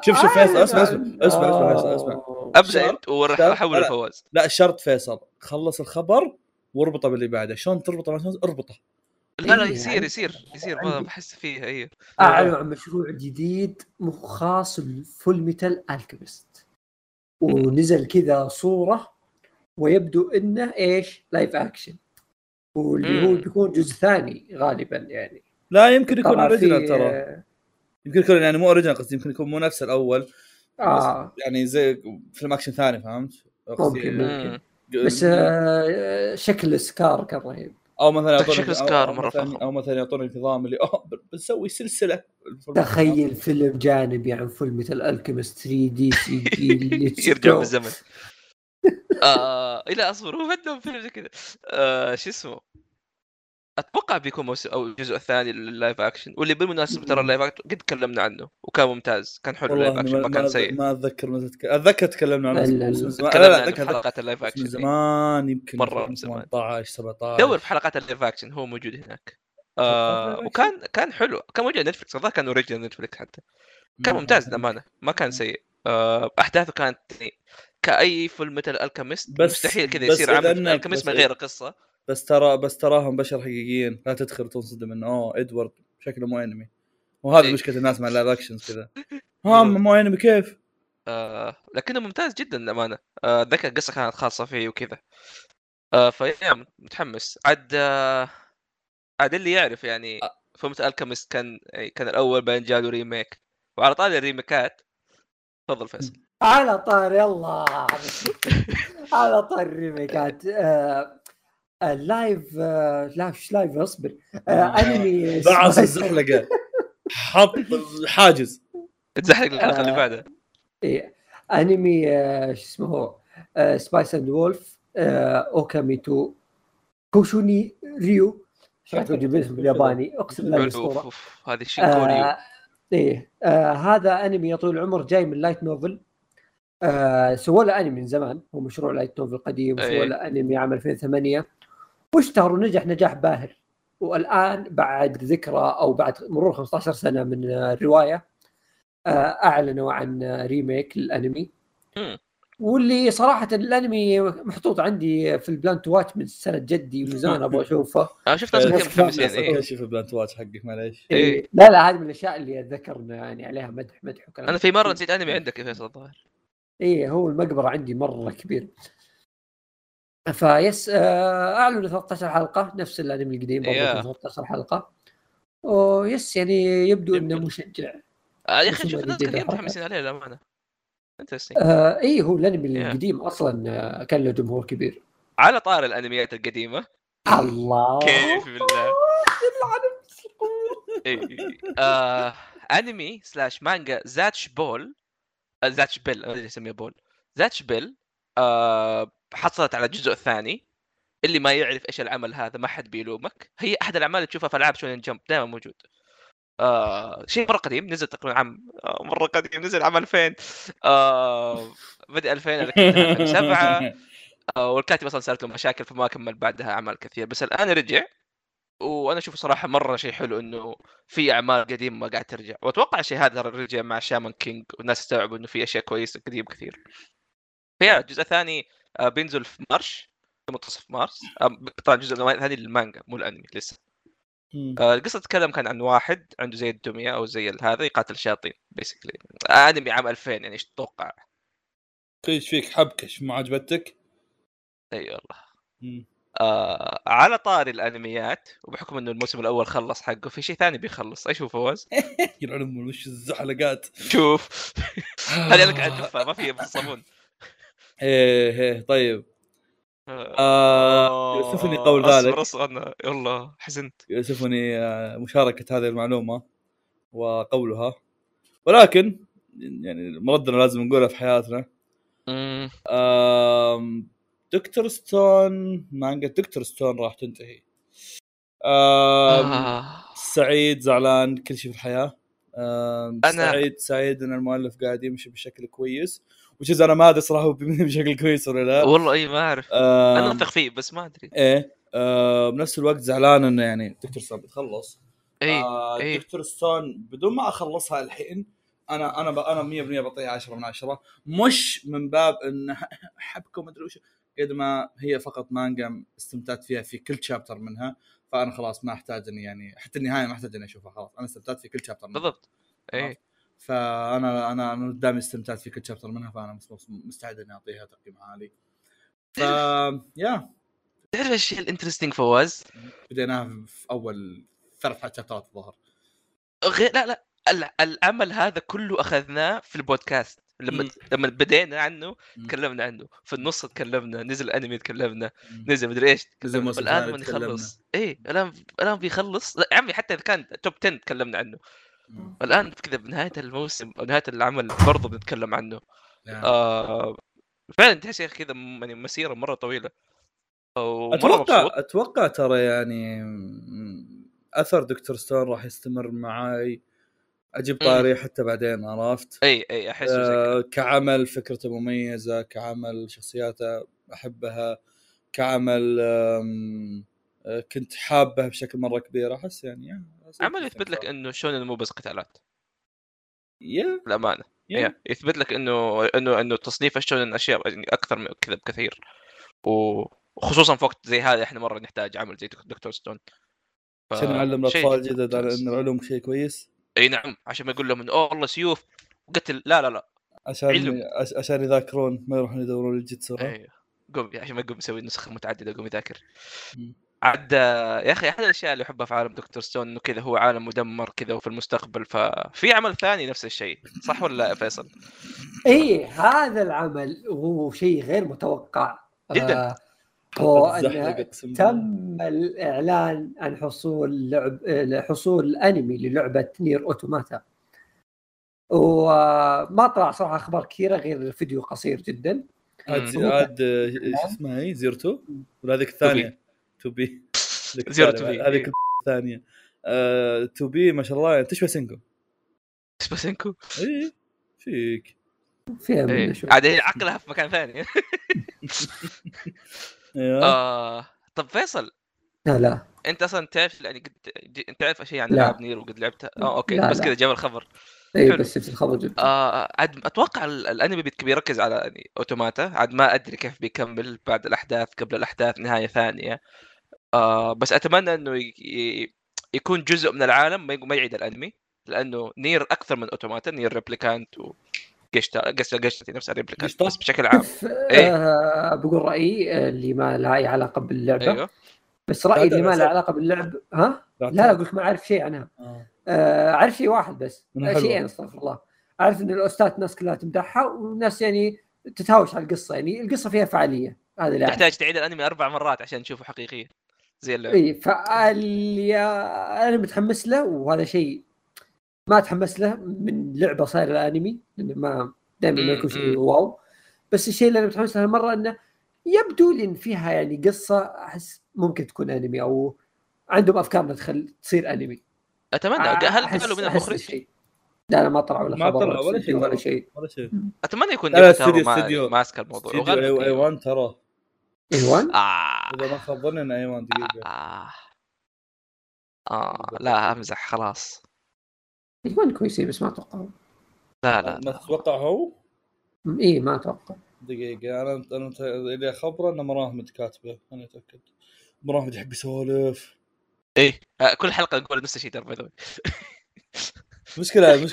شوف شوف فيصل. اسمع ابدا انت وراح احول الفواز. لا الشرط فيصل خلص الخبر واربطه باللي بعده. شلون تربطه؟ اربطه. لا لا يصير ما بحس فيها. ايوه اعلن عن مشروع جديد خاص بفول ميتال الكيميست ونزل كذا صورة ويبدو انه ايش لايف اكشن واللي هو بيكون جزء ثاني غالبا يعني. لا يمكن يكون اوريجنال ترى. يمكن يكون يعني مو اوريجنال قصدي يمكن يكون مو نفس الاول. يعني زي فيلم اكشن ثاني فهمت ممكن. بس شكل سكار كان رهيب. او مثلا شكل سكار مره فخم. او مثلا يعطون النظام اللي بنسوي سلسله. تخيل فيلم جانبي عن فيلم مثل الكيميست 3 دي سي جي اللي يرجع بالزمن. الى اصبر هو بدهم فيلم زي كذا. شو اسمه اتوقع بيكون او الجزء الثاني لللايف اكشن واللي بالمناسبه ترى اللايف اكشن قد تكلمنا عنه وكان ممتاز. كان حلو اللايف اكشن ما كان سيء. ما اتذكر متى اتذكر تكلمنا عنه. لا حلقات اللايف اكشن من زمان يمكن مره 18 17. دور في حلقات اللايف اكشن هو موجود هناك. وكان حلو. كان موجود نتفلكس هذا كان اوريجينال نتفلكس حتى. كان ممتاز للامانه ما كان سيء. احداثه كانت كاي فيلم مثل الكيميست مستحيل كذا يصير عمل الكيميست من غير قصه. بس تراهم بشر حقيقيين لا تدخل تنصدم انه ادوارد شكله مو انمي. وهذا مشكله الناس مع اللايف اكشنز كذا. مو انمي كيف. لكنه ممتاز جدا للامانه. ذكر قصه كانت خاصه فيه وكذا. فيا متحمس عاد اللي يعرف يعني فهمت الكيميست كان الاول بعدين جاء ريميك. وعلى طاري الريميكات تفضل فيصل. على طاري الله على طاري الريميكات اللايف لايف اصبر انمي بعض الزحلقه حط الحاجز تزحلق الحلقه اللي بعدها. ايه انمي شو اسمه هو سبايس اند وولف اوكامي تو كوشوني ريو. شفت جبته بالياباني اقسم بالله الصوره هذا الشيء كوري. ايه هذا انمي يطول العمر جاي من لايت نوفل. سووا له انمي من زمان. هو مشروع لايت نوفل قديم وسووا له انمي عام 2008 واشتهر ونجح نجاح باهر. والآن بعد ذكرى أو بعد مرور 15 سنة من الرواية أعلنوا عن ريميك للأنمي واللي صراحة الأنمي محطوط عندي في البلان تو واتش من سنة جدي من زمان أبغى أشوفه. شفته كم خمس يعني أشوف البلان تو واتش حقك معليش. لا لا هذه من الأشياء اللي أتذكرنا يعني عليها مدح وكلام. أنا في مرة نسيت أنمي عندك يا فيصل الظاهر. إيه هو المقبرة عندي مرة كبير. فيس اعلنوا 13 حلقه نفس الانمي القديم برضه 13 حلقه. ويس يعني يبدو انه مشجع. يا اخي شوف الناس كثير متحمسين عليه للامانه. انترستنج. اي هو الانمي القديم اصلا كان له جمهور كبير. على طار الانميات القديمه الله كيف بالله العنب. انمي سلاش مانجا زاتش بول زاتش بيل انا اسميه بول زاتش بيل حصلت على الجزء الثاني. اللي ما يعرف ايش العمل هذا ما حد بيلومك. هي احد الاعمال اللي تشوفها في العاب شونين جمب دائما موجود. شيء مره قديم نزل تقريبا عام مره قديم نزل عام 2000 بدأ 2007 والكاتب اصلا صارت له مشاكل فما كمل بعدها اعمال كثير. بس الان رجع وانا اشوف صراحه مره شيء حلو انه في اعمال قديمه ما قاعد ترجع. واتوقع شيء هذا رجع مع شامان كينج والناس استوعبوا انه في اشياء كويسه قديم كثير. فيا الجزء الثاني بينزل في مارش منتصف مارس. طبعا الجزء الثاني للمانجا مو الانمي لسه. القصه تتكلم كان عن واحد عنده زي الدميه او زي هذا يقاتل شياطين بيسكلي. انمي عام 2000 يعني ايش تتوقع. ايش فيك حبكش ما عجبتك؟ اي أيوة والله. على طاري الانميات وبحكم انه الموسم الاول خلص حقه، في شيء ثاني بيخلص. ايش هو فواز؟ يلعن وش الزحلقات. شوف هل لك التفه ما في بالصابون. ايه طيب يؤسفني قول ذلك، انا والله حزنت، يؤسفني مشاركة هذه المعلومة وقولها، ولكن يعني مردنا لازم نقولها في حياتنا. دكتور ستون، مانجا دكتور ستون راح تنتهي. سعيد زعلان كل شيء في الحياة. سعيد ان المؤلف قاعد يمشي بشكل كويس، وجزء انا ما ادري صراحه بشكل كويس ولا لا والله. اي ما اعرف، انا انطق فيه بس ما ادري. ايه بنفس الوقت زعلان انه يعني دكتور ستون بتخلص. اي دكتور ستون بدون ما اخلصها الحين انا 100% بعطيها 10 من 10، مش من باب ان احبكم ما ادري وش، قد ما هي فقط مانجا استمتعت فيها في كل شابتر منها، فانا خلاص ما احتاج اني يعني حتى النهايه ما احتاج اني اشوفها، خلاص انا استمتعت في كل شابتر منها بالضبط. اي فانا قدامي استمتعت في كل شابتر منها، فانا مستعد اني اعطيها تقييم عالي. ف يا تعرف الشيء الانترستينج فواز، بديناها في اول 3 شابترات الظهر. لا الامل هذا كله اخذناه في البودكاست، لما بدينا عنه تكلمنا عنه، في النص تكلمنا، نزل انمي تكلمنا، نزل مدري ايش تكلمنا، الان ما نخلص. ايه الان بيخلص يا عمي، حتى اذا كان توب 10 تكلمنا عنه. الان كذا بنهايه الموسم أو نهايه العمل برضه بنتكلم عنه. فعلا تحس يا اخي كذا يعني مسيره مره طويله. اتوقع ترى يعني اثر دكتور ستون راح يستمر معي، اجيب طاري حتى بعدين، عرفت؟ اي احس كعمل فكرته مميزه، كعمل شخصياته احبها، كعمل كنت حابه بشكل مره كبير. احس يعني عمل يثبت لك انه شونن مو بس قتالات، يا الامانه يثبت لك انه تصنيف الشونن اشياء اكثر من كذا بكثير، وخصوصا فوقت زي هذا احنا مره نحتاج عمل زي دكتور ستون عشان نعلم الاطفال جدد على ان العلوم شيء كويس. اي نعم، عشان ما يقول لهم انه والله سيوف قتل، لا عشان يذاكرون ما يروحون يدورون الجيتسو. ايوه قوم، عشان ما يقوم يسوي نسخ متعدده، قوم يذاكر. عاد يا اخي احد الاشياء اللي احبها في عالم دكتور ستون انه كذا هو عالم مدمر كذا وفي المستقبل، ففي عمل ثاني نفس الشيء، صح ولا فيصل؟ اي هذا العمل هو شيء غير متوقع جدا. تم الإعلان عن حصول أنمي للعبة نير أوتوماتا، وما طلع صراحة أخبار كثيرة غير فيديو قصير جدا. عاد اسمها هي زيرتو ولا هذيك الثانية؟ توبي. هذيك الثانية توبي، ما شاء الله تشبه سينكو. إيه فيك فيها عاد عقلها في مكان ثاني. طب فيصل، لا انت اصلا تعرف يعني انت عارف شيء عن لعب نير وقد لعبتها؟ اوكي لا بس كذا جاب الخبر. اي بس الخبر جدا. اتوقع الانمي بيركز على يعني اوتوماتا، عاد ما ادري كيف بيكمل بعد الاحداث، قبل الاحداث نهايه ثانيه. بس اتمنى انه يكون جزء من العالم ما يعيد الانمي، لانه نير اكثر من اوتوماتا، نير ريبليكانت و قشت نفس الريبليكات. بس بشكل عام بقول رأيي اللي ما له علاقة باللعبة. أيوه. بس رأيي اللي ما له علاقة باللعبة. لا أقولك ما أعرف شيء عنها. أعرف شيء واحد بس، شيئين استغفر الله. أعرف إن الأستاذ ناس كلها تمدحها، والناس يعني تتهاوش على القصة، يعني القصة فيها فعالية. هذا اللي تحتاج تعيد الأنمي 4 مرات عشان تشوفه حقيقي زي اللعبة. أنا متحمس له، وهذا شيء ما تحمس له من لعبه صاير الانمي، لانه ما دائما ما يكون شيء واو. بس الشيء اللي انا متحمس له المره انه يبدو لي ان فيها يعني قصه، احس ممكن تكون انمي او عندهم افكار بتخلي تصير انمي. اتمنى. هل قالوا من المخرج؟ لا ما طلع ولا خبر ولا شيء. اتمنى يكون استوديو ماسك الموضوع. أيوان ترى أيوان اذا ما خبرنا ان أيوان دقيقه. لا امزح خلاص، يكون كويسي بس ما اتوقعه. لا ما اتوقعه. ما اتوقع. دقيقه انا اللي خبره ان مراهمد كاتبه، انا اتاكد مراهمد يحب يسولف. كل حلقه نقول نفس الشيء ترى. مشكلة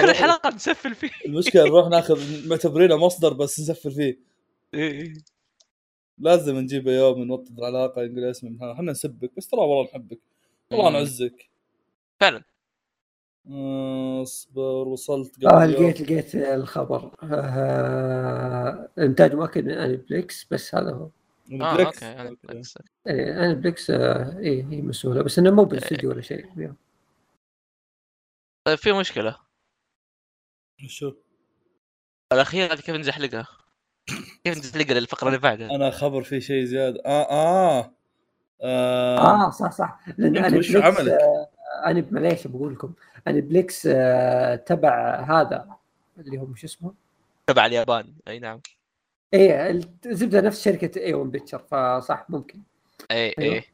كل حلقة نسفل فيه. المشكلة نروح ناخذ معتبرينه مصدر بس نسفل فيه. إيه لازم نجيبه يوم نوطد علاقة نقول اسمه من احنا نسبك بس ترى والله نحبك والله نعزك فعلا. اصبر وصلت لقيت الخبر. انتاج مؤكد من انيبلكس بس هذا هو. انيبلكس انيبلكس انيبلكس ايه هي مسؤولة بس انه مو بالاستديو ولا شيء. طيب في مشكلة شو الأخيرة كيف نزحلقها؟ كيف نزحلقها للفقرة اللي بعدها؟ أنا خبر في شيء زيادة. صح لأن أنا بمليش بقول لكم أنا بليكس تبع هذا اللي هو مش اسمه تبع اليابان. أي نعم إيه زبدة نفس شركة أيوان بيتشر فصح ممكن. إيه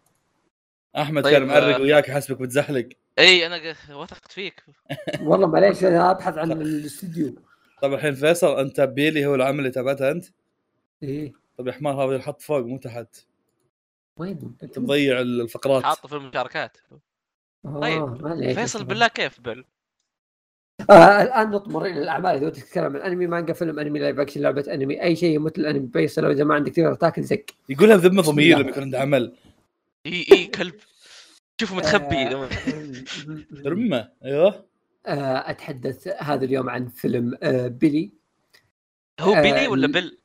أحمد طيب كان معرق وياك حسبك بتزحلق. اي انا وثقت فيك والله معليش انا ابحث عن الاستوديو. طب الحين فيصل انت بيلي هو العمل اللي تبعته انت. ايه طب يا حمار هذا نحط فوق مو تحت. وين انت مضيع الفقرات حاطه في المشاركات. طيب فيصل بالله كيف بل الان نطمر الى الاعمال اذا تتكلم عن انمي مانجا فيلم انمي لايف اكشن لعبه انمي اي شيء مثل انمي بيس لو اذا ما عندك تقدر تاكل زك يقولها بذمه ضمير لما يكون عنده عمل. اي كلب شوفوا متخبي رمه. ايوه اتحدث هذا اليوم عن فيلم بيلي. هو بيلي ولا بل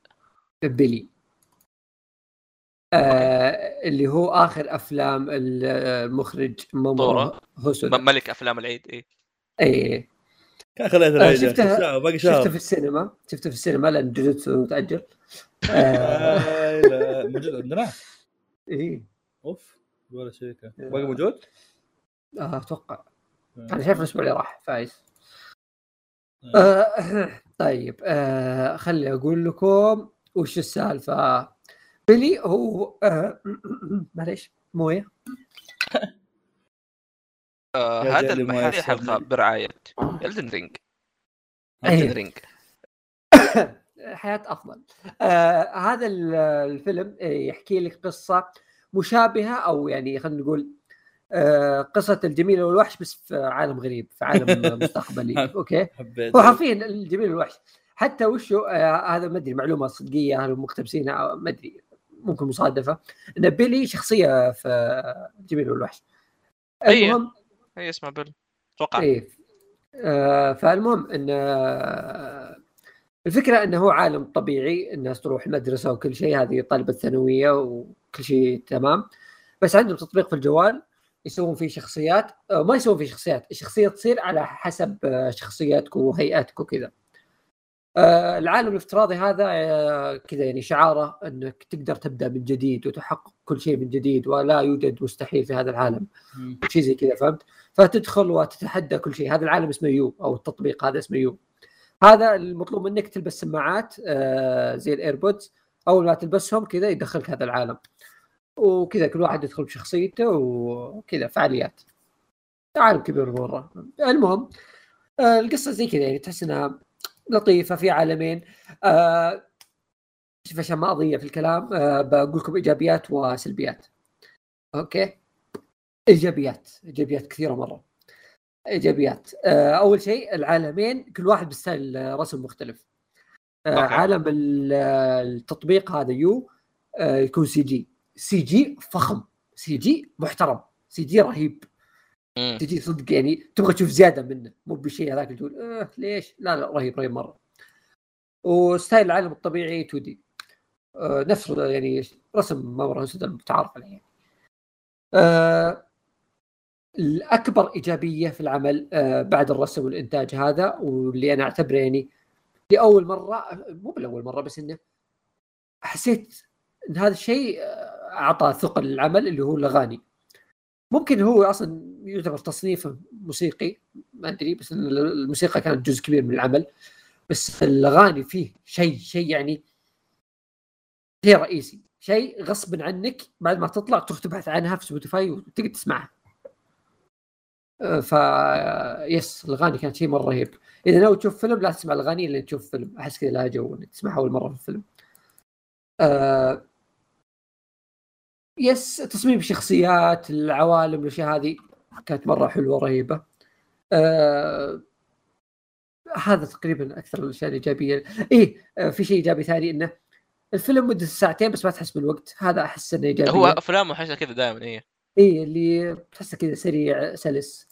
بيلي اللي هو اخر افلام المخرج مامورو هوسودا ملك افلام العيد. ايه اي كان خليته العيد باقي شهر. شفته في السينما لان جوجوتسو متاجل. لا موجود عندنا. ايه اوف ولا شيء كان باقي موجود. اتوقع انا شايف الاسبوع اللي راح فايز. طيب خلي اقول لكم وش السالفه. بيلي هو معليش مويه هذا المحل حلقه برعايه إلدن رينج. إلدن رينج حياه افضل. هذا الفيلم يحكي لك قصه مشابهه او يعني خلينا نقول قصه الجميل والوحش بس في عالم غريب في عالم مستقبلي. اوكي وحرفيا الجميل والوحش حتى وشو هذا ما ادري معلومه صدقيه هل مقتبسينها ما ادري ممكن مصادفه ان بيلي شخصيه في الجميل والوحش. المهم اي اسمع بيلي اتوقع اي فالمهم ان الفكره انه هو عالم طبيعي الناس تروح مدرسه وكل شيء هذه طالبه ثانويه كل شيء تمام بس عندهم تطبيق في الجوال يسوون فيه شخصيات ما يسوون فيه شخصيات. الشخصية تصير على حسب شخصياتك وهيئاتك وكذا. العالم الافتراضي هذا كذا يعني شعاره أنك تقدر تبدأ من جديد وتحقق كل شيء من جديد ولا يوجد مستحيل في هذا العالم شيء زي كذا فهمت. فتدخل وتتحدى كل شيء. هذا العالم اسمه يو أو التطبيق هذا اسمه يو. هذا المطلوب منك تلبس سماعات زي الإيربودز أول ما تلبسهم كذا يدخلك هذا العالم وكذا كل واحد يدخل بشخصيته وكذا فعاليات عالم كبير مرة. المهم القصة زي كذا يعني تحس إنها لطيفة في عالمين. شوف عشان ما أضيع في الكلام بقول لكم إيجابيات وسلبيات. أوكي إيجابيات كثيرة مرة. إيجابيات أول شيء العالمين كل واحد بستايل رسم مختلف. عالم التطبيق هذا يو يكون سي جي فخم سي جي محترم سي جي رهيب سي جي صدق يعني تبغى تشوف زياده منه مو بشيء هذاك تقول ليش لا رهيب مره. وستايل العالم الطبيعي 2 دي نفس يعني رسم مورا هوسودا المتعارف عليه يعني. الاكبر ايجابيه في العمل بعد الرسم والانتاج هذا واللي انا اعتبره يعني لأول مرة مو بالأول مرة بس إنه حسيت إن هذا الشيء أعطى ثقل للعمل اللي هو الأغاني. ممكن هو أصلا يعتبر تصنيفه موسيقي ما أدري بس الموسيقى كانت جزء كبير من العمل بس الأغاني فيه شيء يعني شيء رئيسي شيء غصب عنك بعد ما تطلع تروح تبحث عنها في سبوتيفاي وتقدر تسمعها. يس الأغاني كانت شيء مرة رهيب. إذا ناوي تشوف فيلم لا تسمع الأغاني اللي تشوف فيلم أحس كذا لها جو إنك تسمعها أول مرة في الفيلم. يس تصميم الشخصيات العوالم والأشياء هذه كانت مرة حلوة رهيبة. هذا تقريبا اكثر الاشياء الايجابيه. ايه في شيء ايجابي ثاني انه الفيلم مدة ساعتين بس ما تحس بالوقت، هذا احس انه ايجابي. هو افلامه حاجه كذا دائما ايه اللي تحسه كذا سريع سلس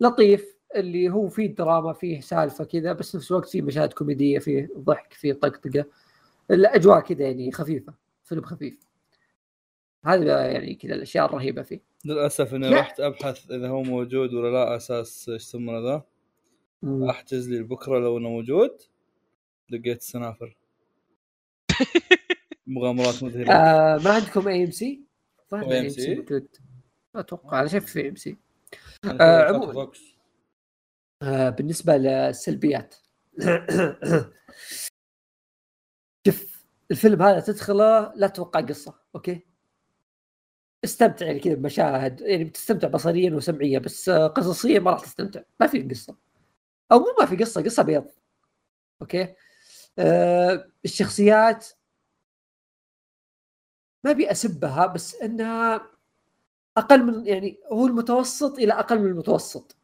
لطيف، اللي هو فيه دراما فيه سالفه كذا، بس نفس الوقت فيه مشاهد كوميديه فيه ضحك فيه طقطقه، الاجواء كذا يعني خفيفه، فيلم خفيف. هذا يعني كذا الاشياء الرهيبه فيه. للاسف اني رحت ابحث اذا هو موجود ولا لا، اساس ايش يسمونه ذا، احجز لي بكره لو انه موجود. لقيت سنافر مغامرات مذهله. ما عندكم اي ام سي؟ ما ام سي اتوقع انا شايف في ام سي. عموما بالنسبه للسلبيات شوف الفيلم هذا تدخله لا تتوقع قصه، اوكي استمتع يعني كذا بمشاهد، يعني بتستمتع بصريا وسمعيا، بس قصصيا ما راح تستمتع، ما في قصه او مو ما في قصه، قصه بيض. اوكي الشخصيات ما بيأسبها، بس انها اقل من يعني هو المتوسط الى اقل من المتوسط.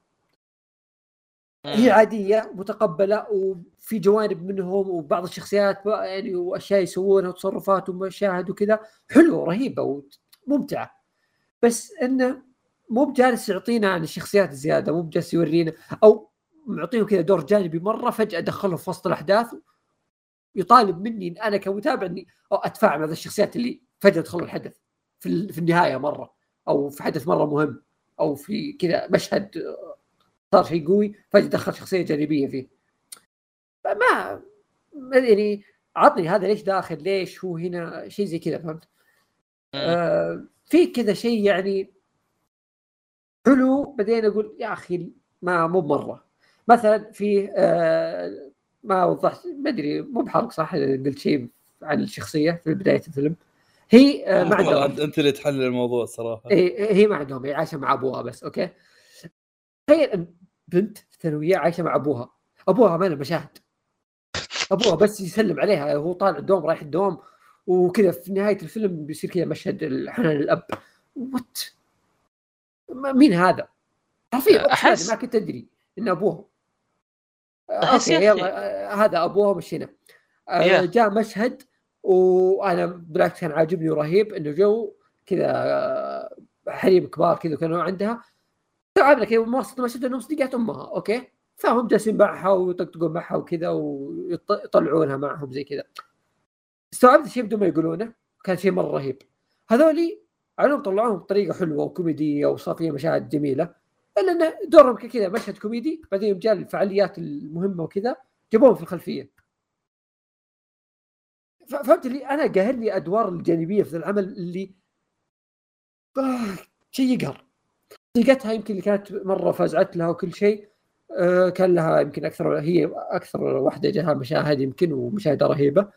هي عاديه متقبله، وفي جوانب منهم وبعض الشخصيات يعني واشياء يسوونها وتصرفات ومشاهد وكذا حلوه رهيبه وممتعه، بس انه مو بجالس يعطينا عن الشخصيات زياده، مو بجالس يورينا او معطيهم كذا دور جانبي مره، فجاه دخلهم في وسط الاحداث يطالب مني إن انا كمتابع اني اتفاعل مع الشخصيات اللي فجاه دخلوا الحدث في النهايه مره، او في حدث مره مهم، او في كذا مشهد صار شيء قوي فجاه دخل شخصيه جانبيه فيه. ما يعني عطني هذا ليش داخل، ليش هو هنا، شيء زي كذا فهمت. في كذا شيء يعني حلو بعدين اقول يا اخي ما مو مره. مثلا في ما وضحت ما ادري مو بحرق صح، قلت شيء عن الشخصيه في بدايه الفيلم. هي ما عندهم، انت اللي تحلل الموضوع صراحه. هي ما عندهم، هي عايشه مع ابوها بس. اوكي تخيل بنت ثانويه عايشه مع ابوها، ابوها ما له مشاهد، ابوها بس يسلم عليها وهو طالع الدوام رايح الدوام وكذا. في نهايه الفيلم بيصير كذا مشهد الحنان الاب. وات مين هذا؟ احس ما كنت تدري ان ابوه يلا هذا ابوه مشينا. جاء مشهد وانا بالعكس كان عاجبني ورهيب انه جو كذا حريم كبار كذا كانوا عندها تعبنا كذا ومواصلة مشهد انهم صديقات امها. اوكي فهم جالسين معها ويطقطقون معها وكذا ويطلعونها معهم زي كذا. استوعبت شيء بدون ما يقولونه، كان شيء مره رهيب. هذولي علوم طلعوهم بطريقه حلوه وكوميديه وصافيه مشاهد جميله، الا انه دورهم كذا مشهد كوميدي بعدين جاء الفعاليات المهمه وكذا جابوهم في الخلفيه. فهمت لي انا قاهر لي ادوار الجانبيه في العمل اللي شيء يقهر. صديقتها يمكن اللي كانت مره فازعت لها وكل شيء، كان لها يمكن اكثر، هي اكثر واحده جاها مشاهد يمكن ومشاهده رهيبه.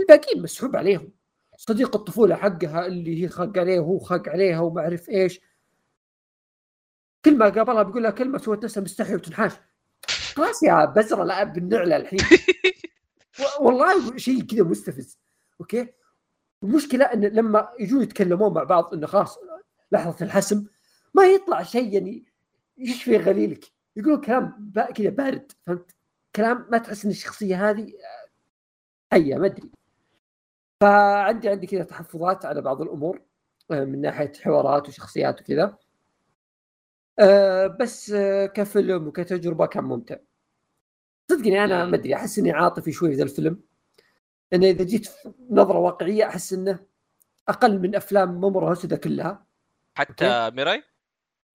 الباقيين مسحوب عليهم، صديق الطفوله حقها اللي هي خق عليه وهو خق عليها وما اعرف ايش، كل ما قابلها بيقول لها كلمه سوت نفسها مستحي وتنحاش. خلاص يا بزره لا بالنعله الحين والله شيء كذا مستفز. اوكي المشكله ان لما يجون يتكلمون مع بعض انه خلاص لحظه الحسم ما يطلع شيء يعني يشفي غليلك، يقولون كلام كذا بارد فهمت، كلام ما تحس ان الشخصيه هذه حيه ما ادري. فعندي كذا تحفظات على بعض الامور من ناحيه حوارات وشخصيات وكذا. بس كفيلم وكتجربه كان ممتع صدقني. انا ما ادري احس اني عاطفي شوي في ذا الفيلم، انه اذا جيت نظره واقعيه احس انه اقل من افلام ممر هسده كلها حتى ميراي.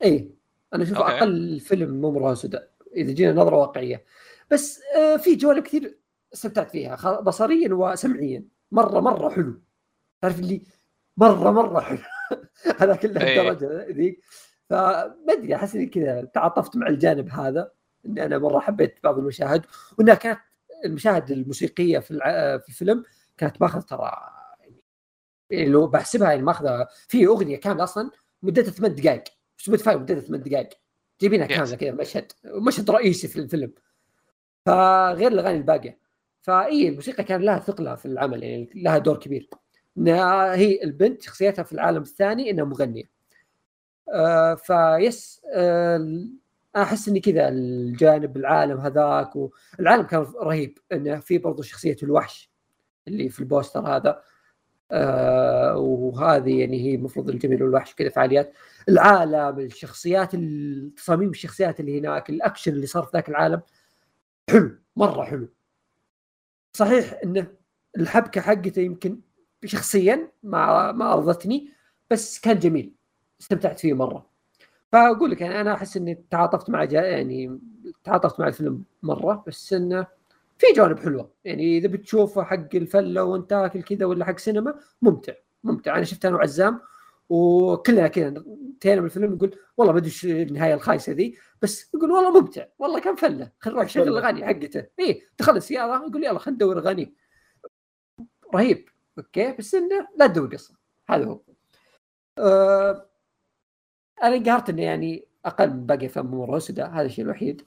اي انا اشوف اقل فيلم ممر هسده اذا جينا نظره واقعيه، بس في جوانب كثير استمتعت فيها بصريا وسمعيا مره حلو. تعرف اللي مره حلو هذا كله الدرجه ذيك. فما ادري احس اني كذا تعاطفت مع الجانب هذا، ان انا مره حبيت بعض المشاهد، وانها كانت المشاهد الموسيقيه في الفيلم كانت باخذ ترى يعني لو بحسبها يعني ماخذه في اغنيه كامله اصلا مدتها 8 دقائق بس متفاهم مدتها 8 دقائق جايبينها كامله كذا مشهد رئيسي في الفيلم، فغير الاغاني الباقيه. فاي الموسيقى كان لها ثقلها في العمل، يعني لها دور كبير انها هي البنت شخصيتها في العالم الثاني انها مغنيه. فيس انا احس اني كذا الجانب العالم هذاك، والعالم كان رهيب، انه في برضه شخصيه الوحش اللي في البوستر هذا وهذه يعني هي المفروض الجميل والوحش كذا، فعاليات العالم، الشخصيات، التصاميم، الشخصيات اللي هناك، الاكشن اللي صار في ذاك العالم حلو، مره حلو. صحيح انه الحبكه حقته يمكن شخصيا ما ارضتني، بس كان جميل، استمتعت فيه مره. فاقول لك يعني انا احس اني تعاطفت مع يعني تعاطفت مع الفيلم مره، بس انه في جوانب حلوه يعني اذا بتشوفه حق الفله وانت تاكل كذا ولا حق سينما ممتع ممتع. انا شفته انا وعزام وكلنا كذا انتهينا من الفيلم نقول والله ما ادري النهايه الخايسه ذي، بس نقول والله ممتع، والله كان فله، خلينا نروح نشغل الاغاني حقته، ايه دخل السياره نقول يلا خلينا ندور اغاني، رهيب. اوكي بس انه لا تدور قصه، هذا هو. انا انقهرت انه يعني اقل من باقي فيلم وروسدا، هذا الشيء الوحيد.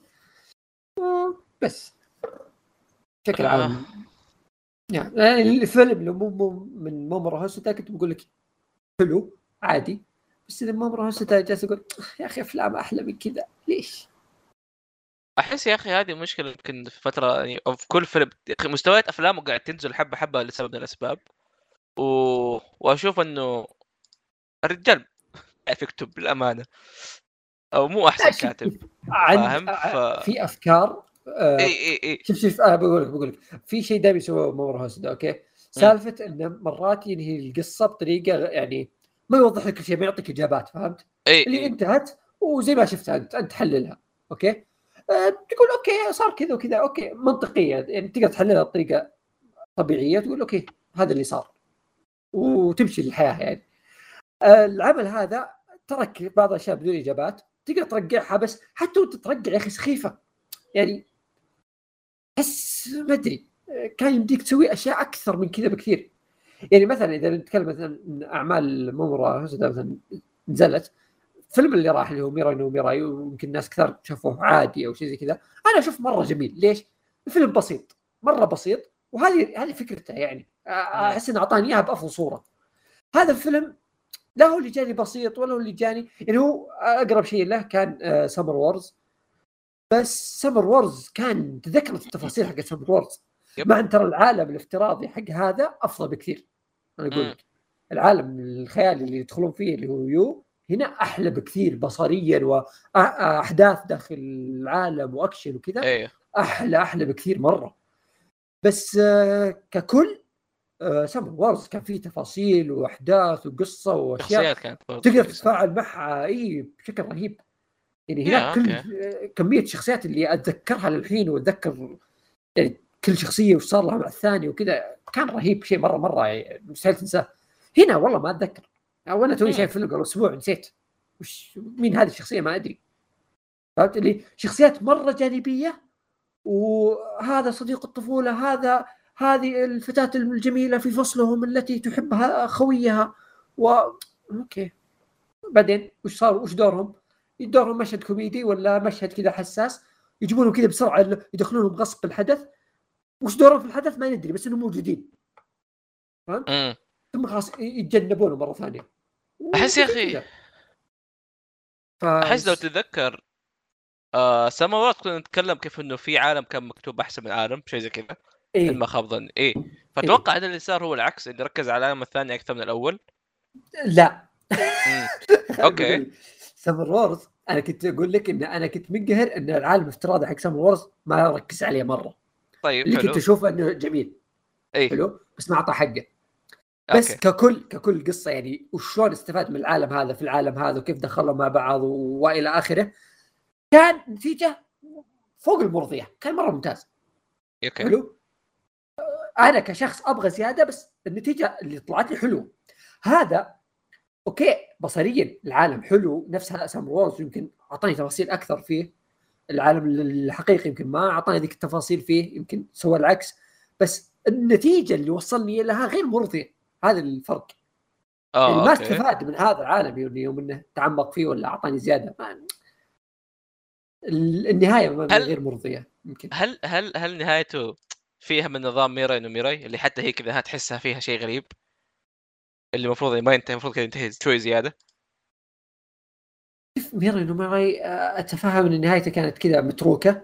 بس بشكل عام يعني الفيلم لو مو من مامرا هوستا كنت بقول لك حلو عادي، بس اذا مامرا هوستا جالس اقول يا اخي افلام احلى من كذا ليش؟ احس يا اخي هذه مشكله يمكن في فتره يعني في كل فيلم مستويات افلامه قاعد تنزل حبه حبه لسبب من الاسباب، واشوف انه الرجال يعرف يكتب بالامانه او مو احسن كاتب فاهم، في افكار اي شوف انا بقول لك في شيء دائما يسووه مورا هوسدا. اوكي سالفه انه مرات ينهي القصه بطريقه يعني ما يوضح لك شيء، ما يعطيك اجابات، فهمت؟ اللي انتهت وزي ما شفتها انت تحللها. اوكي تقول اوكي صار كذا وكذا، اوكي منطقيه يعني تقدر تحللها بطريقه طبيعيه، تقول اوكي هذا اللي صار وتمشي الحياه. يعني العمل هذا ترك بعض الاشياء بدون اجابات تقدر ترجعها، بس حتى وانت ترجع يا اخي سخيفه يعني، بس ما ادري كان يمديك تسوي اشياء اكثر من كذا بكثير. يعني مثلا اذا نتكلم مثلا عن اعمال ممرة مثلا نزلت، الفيلم اللي راح اللي هو ميراي نو ميراي ويمكن ناس كثر شافوه عادي او شيء زي كذا، انا اشوف مره جميل. ليش؟ الفيلم بسيط مره بسيط، وهذه فكرته يعني احس انه اعطاني اياها بافضل صوره. هذا الفيلم لا هو اللي جاني بسيط ولا هو اللي جاني يعني، هو اقرب شيء له كان سامر وورز، بس سامر وورز كان تذكرت التفاصيل حق سامر وورز، مع ان ترى العالم الافتراضي حق هذا افضل بكثير. انا اقول لك العالم الخيالي اللي يدخلون فيه اللي هو يو هنا احلى بكثير بصريا، واحداث داخل العالم واكشن وكذا احلى بكثير مره. بس ككل سامر وورز كان فيه تفاصيل واحداث وقصه واشياء تقدر تتفاعل معها اي بشكل رهيب يعني. هنا كل كميه الشخصيات اللي اتذكرها للحين واتذكر يعني كل شخصيه وش صار لها مع الثاني وكذا، كان رهيب شيء مره يعني مستحيل تنساه. هنا والله ما اتذكر، وانا توني شايف فيلم قبل اسبوع نسيت وش مين هذه الشخصيه ما ادري، فهمت؟ اللي شخصيات مره جانبيه، وهذا صديق الطفوله، هذا هذه الفتاه الجميله في فصلهم التي تحبها خويها، اوكي بعدين وش صار؟ وش دورهم؟ يدورهم مشهد كوميدي ولا مشهد كذا حساس يجيبونهم كذا بسرعه يدخلونهم غصب الحدث، وش دورهم في الحدث ما ندري بس انهم موجودين، فهمت؟ ثم خلاص يتجنبونه مره ثانيه. احس يا اخي احس لو تتذكر سامر كنا نتكلم كيف انه في عالم كان مكتوب احسن من عالم شيء زي كذا ما خاب ظني فتوقع هذا اللي صار هو العكس، انه ركز على العالم الثاني اكثر من الاول. لا اوكي سامر وورز انا كنت اقول لك ان انا كنت منقهر ان العالم الافتراضي حق سامر وورز ما ركز عليه مره. طيب اللي حلو. كنت اشوفه انه جميل حلو بس ما اعطى حقه. بس أوكي. ككل قصه يعني وشلون استفاد من العالم هذا في العالم هذا وكيف دخلوا مع بعض والى اخره، كان نتيجه فوق المرضيه، كان مره ممتاز. اوكي حلو. انا كشخص ابغى زياده بس النتيجه اللي طلعت لي حلوه. هذا اوكي بصريا العالم حلو نفسها سامر وورز، يمكن اعطاني تفاصيل اكثر فيه. العالم الحقيقي يمكن ما اعطاني ذيك التفاصيل فيه، يمكن سوى العكس، بس النتيجه اللي وصلني لها غير مرضيه، هذا الفرق. يعني ما استفاد من هذا العالم يوم انه تعمق فيه ولا اعطاني زياده. النهايه غير مرضيه. يمكن هل نهايته فيها من نظام ميراي نو ميراي اللي حتى هي كذا تحسها فيها شيء غريب اللي المفروض ما ينتهي، المفروض كذا ينتهي شوي زياده. تعرف ميراي نو ميراي اتفهم ان نهايته كانت كذا متروكه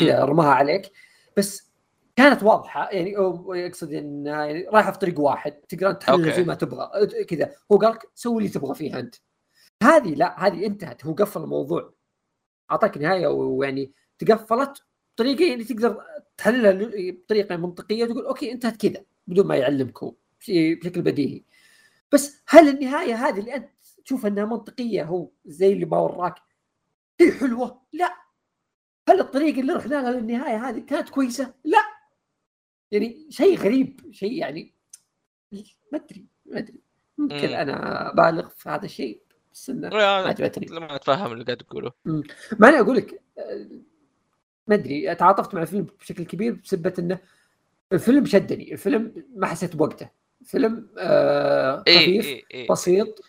كذا رماها عليك، بس كانت واضحه يعني، اقصد ان يعني رايحه في طريق واحد تقدر تحلل زي ما تبغى كذا، هو قال لك سوي اللي تبغى فيها انت. هذه لا، هذه انتهت، هو قفل الموضوع، اعطاك نهايه ويعني تقفلت بطريقه يعني تقدر تحللها بطريقه منطقيه وتقول اوكي انتهت كذا بدون ما يعلمكم بشكل بديهي. بس هل النهايه هذه اللي انت تشوف انها منطقيه هو زي اللي ما وراك هي حلوه؟ لا. هل الطريق اللي رحنا له للنهايه هذه كانت كويسه؟ لا. يعني شيء غريب، شيء يعني ما ادري ممكن انا بالغ في هذا الشيء، بس انه ما اتفهم اللي قاعد تقوله. ما انا اقول لك ما ادري، تعاطفت مع الفيلم بشكل كبير بسبه انه الفيلم شدني، الفيلم ما حسيت بوقته، فيلم خفيف بسيط،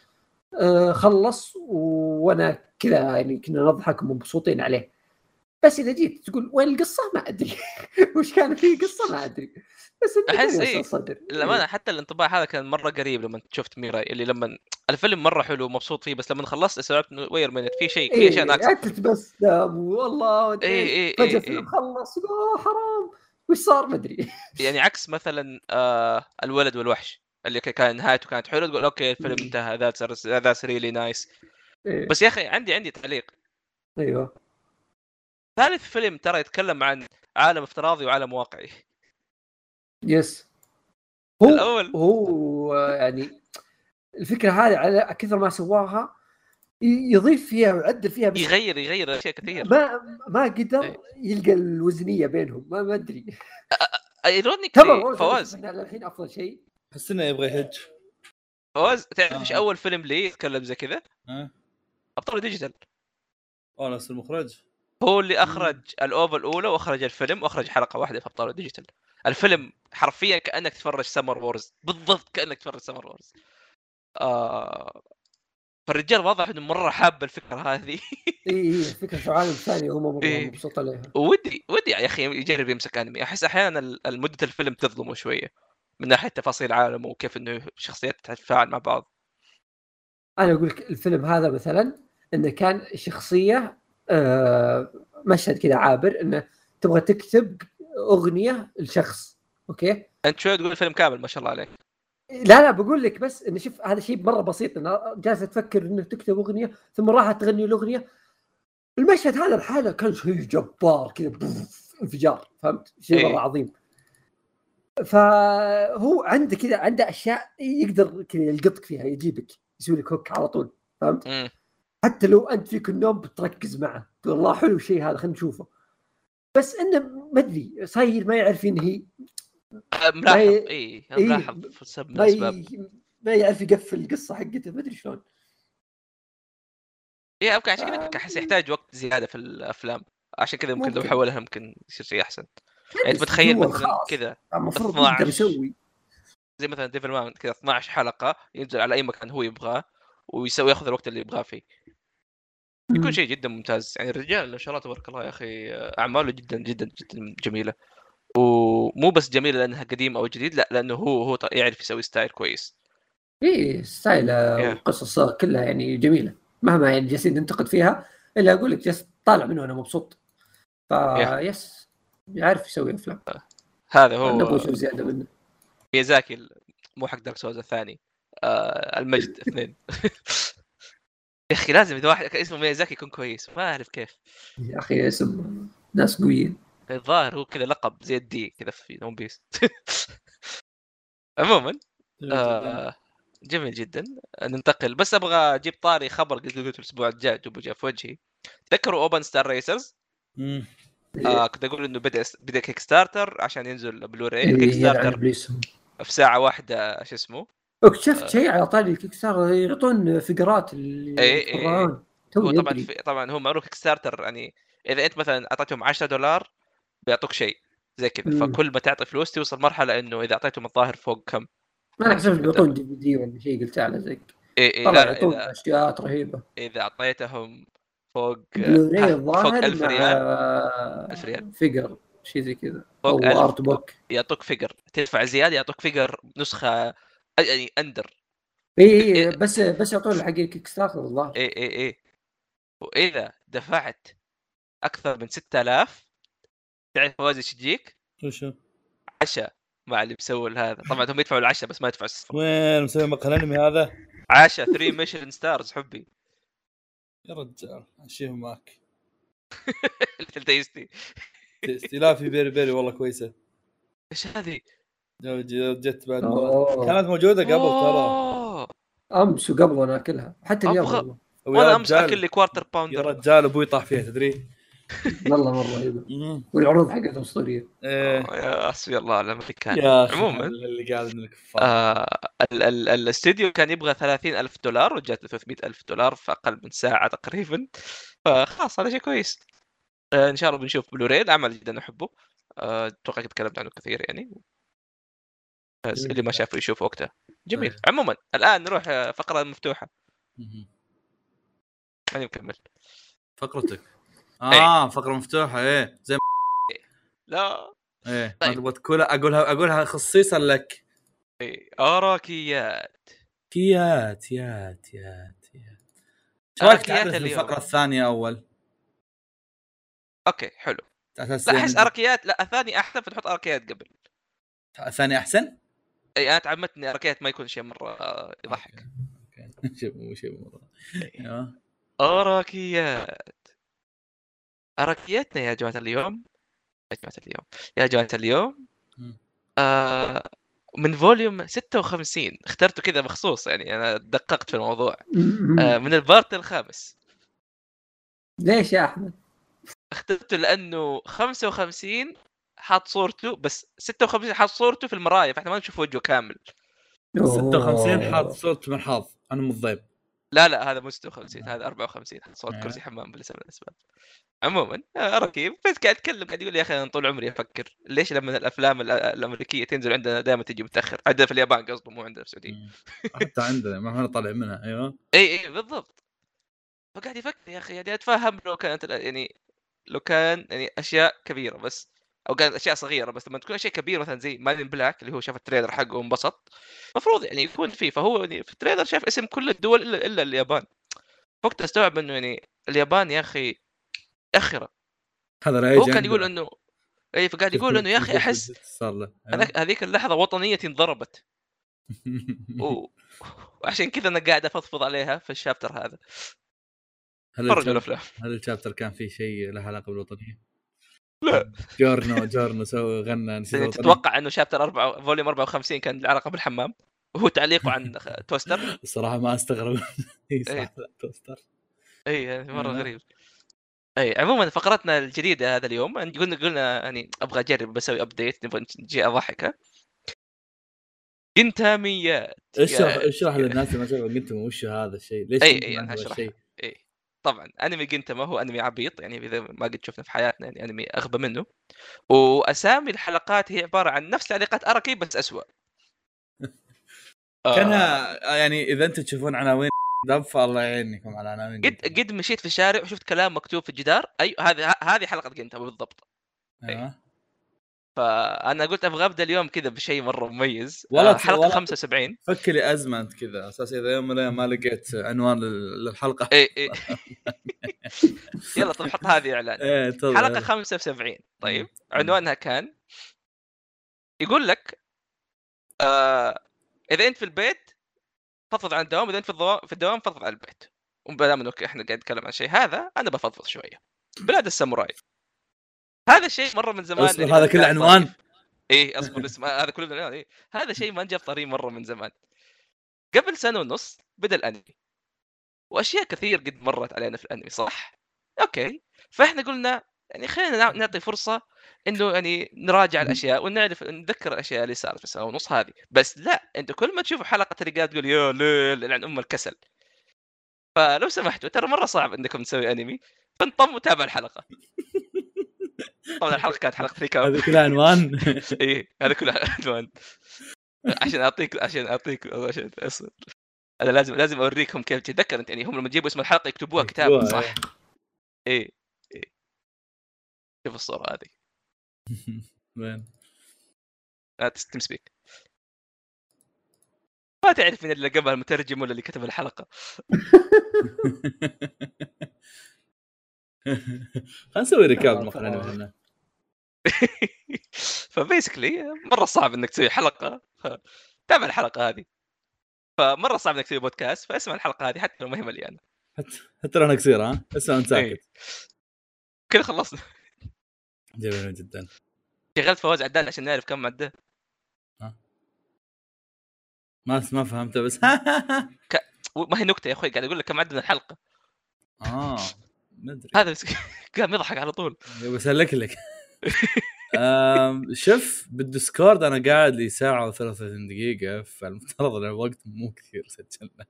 خلص وانا كذا يعني كنا نضحك ومبسوطين عليه. بس اذا جيت تقول وين القصه ما ادري وش كان فيه قصه ما ادري، بس احس لما حتى الانطباع هذا كان مره قريب لما شفت ميراي، اللي لما الفيلم مره حلو مبسوط فيه، بس لما خلصت استوعبت انه وير منت في شيء، في اشياء ناقصه. قلت بس والله فجاه الفيلم خلص حرام وش صار ما ادري. يعني عكس مثلا الولد والوحش اللي كان نهايته كانت حلوه، تقول اوكي الفيلم انتهى، ذاتس ريلي نايس. بس يا اخي عندي تعليق. ايوه ثالث فيلم ترى يتكلم عن عالم افتراضي وعالم واقعي. يس هو يعني الفكره هذه على كثر ما سواها يضيف فيها ويعدل فيها، يغير اشياء كثير، ما قدر يلقى الوزنيه بينهم. ما ادري ايرونيك فواز الحين افضل شيء حس انه يبغى يهج. فواز تعرف ايش اول فيلم ليه يتكلم زي كذا؟ أبطالو ديجيتل. نفس المخرج هو اللي اخرج الاوفا الاولى واخرج الفيلم واخرج حلقه واحده في أبطالو ديجيتل. الفيلم حرفيا كانك تتفرج سامر وورز بالضبط، كانك تتفرج سامر وورز. فالرجال واضح انه مره حاب الفكره هذه. فكره عالم ثاني هم مره مبسوط عليها. ودي يا اخي يجرب يمسك انمي. احس احيانا مده الفيلم تظلمه شويه من ناحيه تفاصيل عالمه وكيف انه شخصيات تتفاعل مع بعض. انا اقول لك الفيلم هذا مثلا انه كان شخصيه مشهد كذا عابر انه تبغى تكتب اغنيه لشخص. اوكي انت شو تقول فيلم كامل ما شاء الله عليك. لا بقول لك بس انه شوف هذا شيء مره بسيط، انه جالسه تفكر انه تكتب اغنيه ثم راحت تغني الاغنيه. المشهد هذا الحالة كان شيء جبار كذا انفجار، فهمت؟ شيء مره عظيم. فهو عنده كذا، عنده اشياء يقدر كذا يلقطك فيها، يجيبك يسوي لك هوك على طول، فهمت؟ حتى لو انت فيك النوم بتركز معه، والله حلو شيء هذا خلينا نشوفه. بس انه ما ادري صاير ما يعرف ينهي، ملاحظ ملاحظ بسبب ما يعرف يقفل القصه حقته، ما ادري شلون. اوكي عشان كذا احس يحتاج وقت زياده في الافلام، عشان كذا ممكن لو حولها يمكن يصير شيء احسن. يعني بتخيل مثلا كذا المفروض انت مسوي زي مثلا ديفل مان كذا 12 حلقه ينزل على اي مكان هو يبغاه ويسوي ياخذ الوقت اللي يبغاه فيه، يكون شيء جدا ممتاز. يعني الرجال ما شاء الله تبارك الله يا اخي اعماله جدا جدا جدا جميله، ومو بس جميله لانها قديم او جديد، لا لانه هو يعرف يسوي ستايل كويس. ستايل القصص كلها يعني جميله، مهما يعني جالسين ننتقد فيها الا اقول لك جالس طالع منه انا مبسوط. يس يعرف يسوي افلام. هذا هو نبغى شيء زياده منه. ميازاكي مو حق دارك سوز الثاني، المجد 2. يا اخي لازم اذا واحد اسمه ميازاكي يكون كويس، ما اعرف كيف يا اخي اسم ناس قويين. الظاهر هو كذا لقب زي الدي كذا في ون بيس. عموما جميل جدا. ننتقل، بس ابغى اجيب طاري خبر قلت له الاسبوع الجاي جابه في وجهي. تذكروا اوبن ستار ريسرز؟ كنت اقول انه بدا كيك ستارتر عشان ينزل بلوراي. كيك ستارتر في ساعه واحده شو اسمه. اكتشفت شيء على طاري كيك ستارتر، يعطون فقرات القرآن. طبعا هو معروف كيك ستارتر، يعني اذا انت مثلا اعطيتهم $10 بيعطوك شيء زي كذا، فكل ما تعطي فلوس توصل مرحله انه اذا اعطيتهم الظاهر فوق كم. انا اكتشفت بيعطون DVD ولا شيء، قلت على زيك يعطون اشياء رهيبه اذا اعطيتهم فوق $1000 فقر شيء زي كذا، او ارت بوك يعطوك فقر، تدفع زياده يعطوك فقر نسخه يعني اندر. بس يعطون الحقيقه كيك ستارتر والله. واذا دفعت اكثر من 6000 تعرف فواز يشجيك وشو عشاء مع اللي بيسوي هذا. طبعا هم يدفعوا العشاء بس ما يدفعوا الصفر. وين مسوي مقهى انمي هذا؟ عشاء 3 ميشن ستارز حبي يا رجال اشيهم معك. التيستي تيستي لا في بيري بيري والله كويسه. ايش هذه؟ جت بعد مرة. كانت موجوده قبل ترى امس وقبل وانا اكلها حتى اليوم. وانا امس اكل لي كوارتر باوندر يا رجال ابوي طاح فيها تدري والله مره رهيبه والعروض حقتها اسطوريه. يا حسبي الله لما كان عموما اللي قاعد من الكفار الاستوديو كان يبغى $30,000 وجات $300,000 في اقل من ساعه تقريبا. فخلاص هذا شيء كويس. ان شاء الله بنشوف بلوريد عمل جدا احبه. اتوقع تكلمت عنه كثير يعني بس اللي ما شافه يشوف وقتها. جميل. عموما الان نروح فقره مفتوحه. خلينا نكمل فقرتك. فقره مفتوحه ايه زي لا ايه طيب. ما تبغى كلها اقولها خصيصا لك. ايه اراكيات كيات يات يات يات اراكيات الفقره الثانيه اول. اوكي حلو. احس اراكيات لا ثاني احسن فتحط اراكيات قبل ثاني احسن. اي انا تعمدتني اراكيات ما يكون شيء مره يضحك. اوكي شيء مره اراكيات. اراكياتنا يا جماعه اليوم من فوليوم 56 اخترته كذا مخصوص يعني انا دققت في الموضوع. من البارت الخامس. ليش يا احمد اخترته؟ لانه 55 حاط صورته بس 56 حاط صورته في المرايه فاحنا ما نشوف وجهه كامل. 56 حاط صورته من حظ انا مو ضيب. لا هذا مو 56 هذا 54 حاط صورة كرسي حمام بالنسبه للاسباب. عموما ركيب بس قاعد اتكلم قاعد يقول يا اخي انا طول عمري افكر ليش لما الافلام الامريكيه تنزل عندنا دائما تجي متاخر. عندنا في اليابان قصده مو عندنا في السعوديه. حتى عندنا ما احنا طالعين منها. ايوه اي بالضبط. فقاعد يفكر يا اخي يعني اتفهم لو كانت يعني اشياء كبيره بس او كانت اشياء صغيره بس. لما تكون اشياء كبيره مثلا زي مان ان بلاك اللي هو شاف التريلر حقه وانبسط مفروض يعني يكون فيه. فهو يعني في التريلر شاف اسم كل الدول الا اليابان. فوقت استوعب انه يعني اليابان يا اخي اخره. هذا هو كان يقول انه اي فقاعد يقول انه يا اخي احس هذيك اللحظه وطنيتي انضربت وعشان كذا انا قاعد افضفض عليها في الشابتر هذا. هل الشابتر كان فيه شيء له علاقه بالوطنيه؟ لا جورنو سوى غنى نسيت. تتوقع انه شابتر 4 فوليوم 54 كان العلاقه بالحمام وهو تعليقه عن توستر. الصراحه ما استغرب. اي توستر اي مره غريب. اي عموما فقرتنا الجديده هذا اليوم قلنا يعني ابغى اجرب بسوي ابديت نبغى نجي اضحكها. جينتاميات اشرح للناس ما شافوا جينتاما وش هذا الشيء ليش. اي انا اشرح. اي طبعا انمي جينتاما هو انمي عبيط يعني اذا ما قد شفنا في حياتنا يعني انمي اغبى منه. واسامي الحلقات هي عباره عن نفس تعليقات اراكي بس اسوء. كانها يعني اذا انتم تشوفون عناوين دف الله يعينكم على عناوين. قد مشيت في الشارع وشفت كلام مكتوب في الجدار. اي هذه حلقه جينتاما بالضبط. فانا قلت ابغى ابدا اليوم كذا بشيء مره مميز. حلقه 75 فك لي ازمه كذا اساس اذا يوم ما لقيت عنوان للحلقه. اي يلا طب حط هذه اعلان. حلقه 75 طيب عنوانها كان يقول لك اذا انت في البيت فضفض عن الدوام، اذا انت في الدوام فضفض عن البيت. وبدام انه احنا قاعد نتكلم عن شيء هذا انا بفضفض شويه. بلاد الساموراي هذا شيء مره من زمان. يعني هذا كله عنوان. ايه اصبر اسمه هذا كله إيه. هذا شيء ما نجاب طريق مره من زمان. قبل سنه ونص بدا الانمي واشياء كثير قد مرت علينا في الانمي صح. اوكي فاحنا قلنا يعني خلينا نعطي فرصه انه يعني نراجع الاشياء ونعرف نتذكر الاشياء اللي صارت في السنه ونص هذه. بس لا انت كل ما تشوفوا حلقه تلقاها تقول يا ليل عن ام الكسل. فلو سمحتوا ترى مره صعب انكم تسوي انمي فانطم وتابع الحلقه. طبعا الحلقه كانت حلقه 3 هذا كله عنوان. ايه هذا كله عنوان عشان اعطيك انا لازم اوريكم كيف تتذكر انت. يعني هم لما يجيبوا اسم الحلقه يكتبوها كتاب صح. ايه شوف الصوره هذه وين. تمسك ما تعرف من اللي قبل المترجم ولا اللي كتب الحلقة. خلنا نسوي ريكاب مقهى انمي. فبيسكلي مرة صعب انك تسوي حلقة، تابع الحلقة هذه. فمرة صعب انك تسوي بودكاست، فاسمع الحلقة هذه حتى لو مهمة لي انا. حتى لو انا قصير، ها اسمع انت ساكت. كذا خلصنا. جميل جدا. شغلت فواز عداد عشان نعرف كم عداه. ما فهمته بس. ما هي نكتة يا اخوي، قاعد اقول لك كم عدنا الحلقة. ما ادري هذا بس قام يضحك على طول. بسلك لك. شوف بالديسكورد انا قاعد لي ساعة و33 دقيقة، فالمفترض ان الوقت مو كثير سجلنا.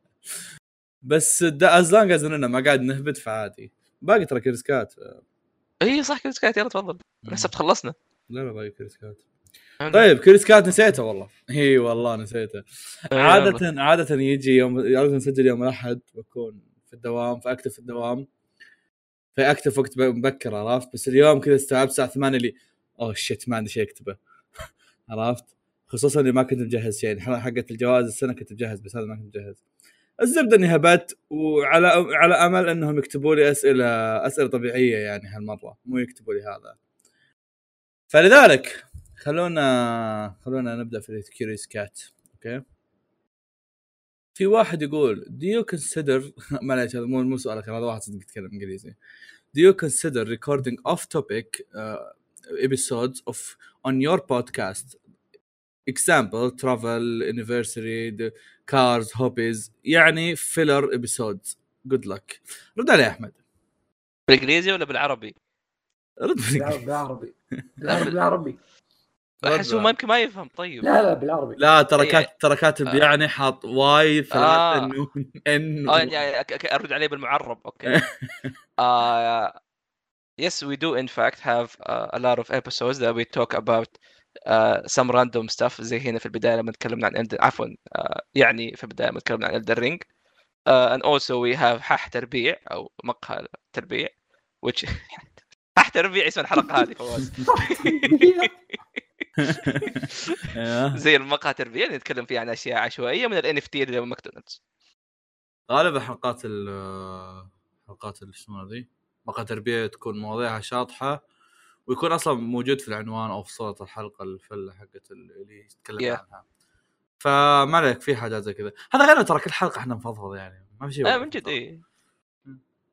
بس ازلان قاعدين ما قاعد نهبط فعادي. باقي ترى كريسكات. اي صح كريسكات، يلا تفضل. حسب خلصنا. لا باقي كريسكات. طيب كريسكات نسيته والله. اي والله نسيته. عادة يجي يوم نسجل يوم الاحد بكون في الدوام، فاكتب في الدوام. فاكتب وقت مبكر، عرفت؟ بس اليوم كذا استوعبت الساعه 8 اللي اوه شيت ما عندي شيء اكتبه. عرفت؟ خصوصا اللي ما كنت مجهز شيء، يعني حقت الجواز السنه كنت مجهز بس هذا ما كنت مجهز. الزبده اني هبت، وعلى امل انهم يكتبوا لي اسئله طبيعيه يعني هالمره، مو يكتبوا لي هذا. فلذلك خلونا نبدا في الكيوريوس كات. اوكي، في واحد يقول do you consider معليش هذا مو سؤالك، هذا واحد صدق يتكلم انجليزي. do you consider recording off topic episodes of on your podcast, example travel, anniversary, the cars, hobbies، يعني filler episodes. good luck. رد علي يا احمد. بالانجليزي ولا بالعربي؟ رد بالعربي. لا بالعربي احسه ما يمكن ما يفهم. طيب لا بالعربي. لا ترى كاتب يعني حاط واي ثلاثه نون ان يعني ارد عليه بالمعرب. اوكي. Yes, we do in fact have a lot of episodes that we talk about some random stuff. زي هنا في البدايه لما تكلمنا عن يعني في البدايه لما تكلمنا عن إلدن رينج. And also we have حاح تربيع او مقهى تربيع which حاح تربيع اسم الحلقه هذه فواز. زي المقهى تربيع نتكلم فيه عن اشياء عشوائيه من ال NFT اللي ماكدونالدز. غالب حلقات الشمال ذي مقهى تربيع تكون مواضيعها شاطحه، ويكون اصلا موجود في العنوان او في صوره الحلقه الفله حقت اللي يتكلم عنها. فما عليك في حاجات زي كذا. هذا غير ترى كل حلقه احنا نفضفض، يعني ما في شيء من جد. اي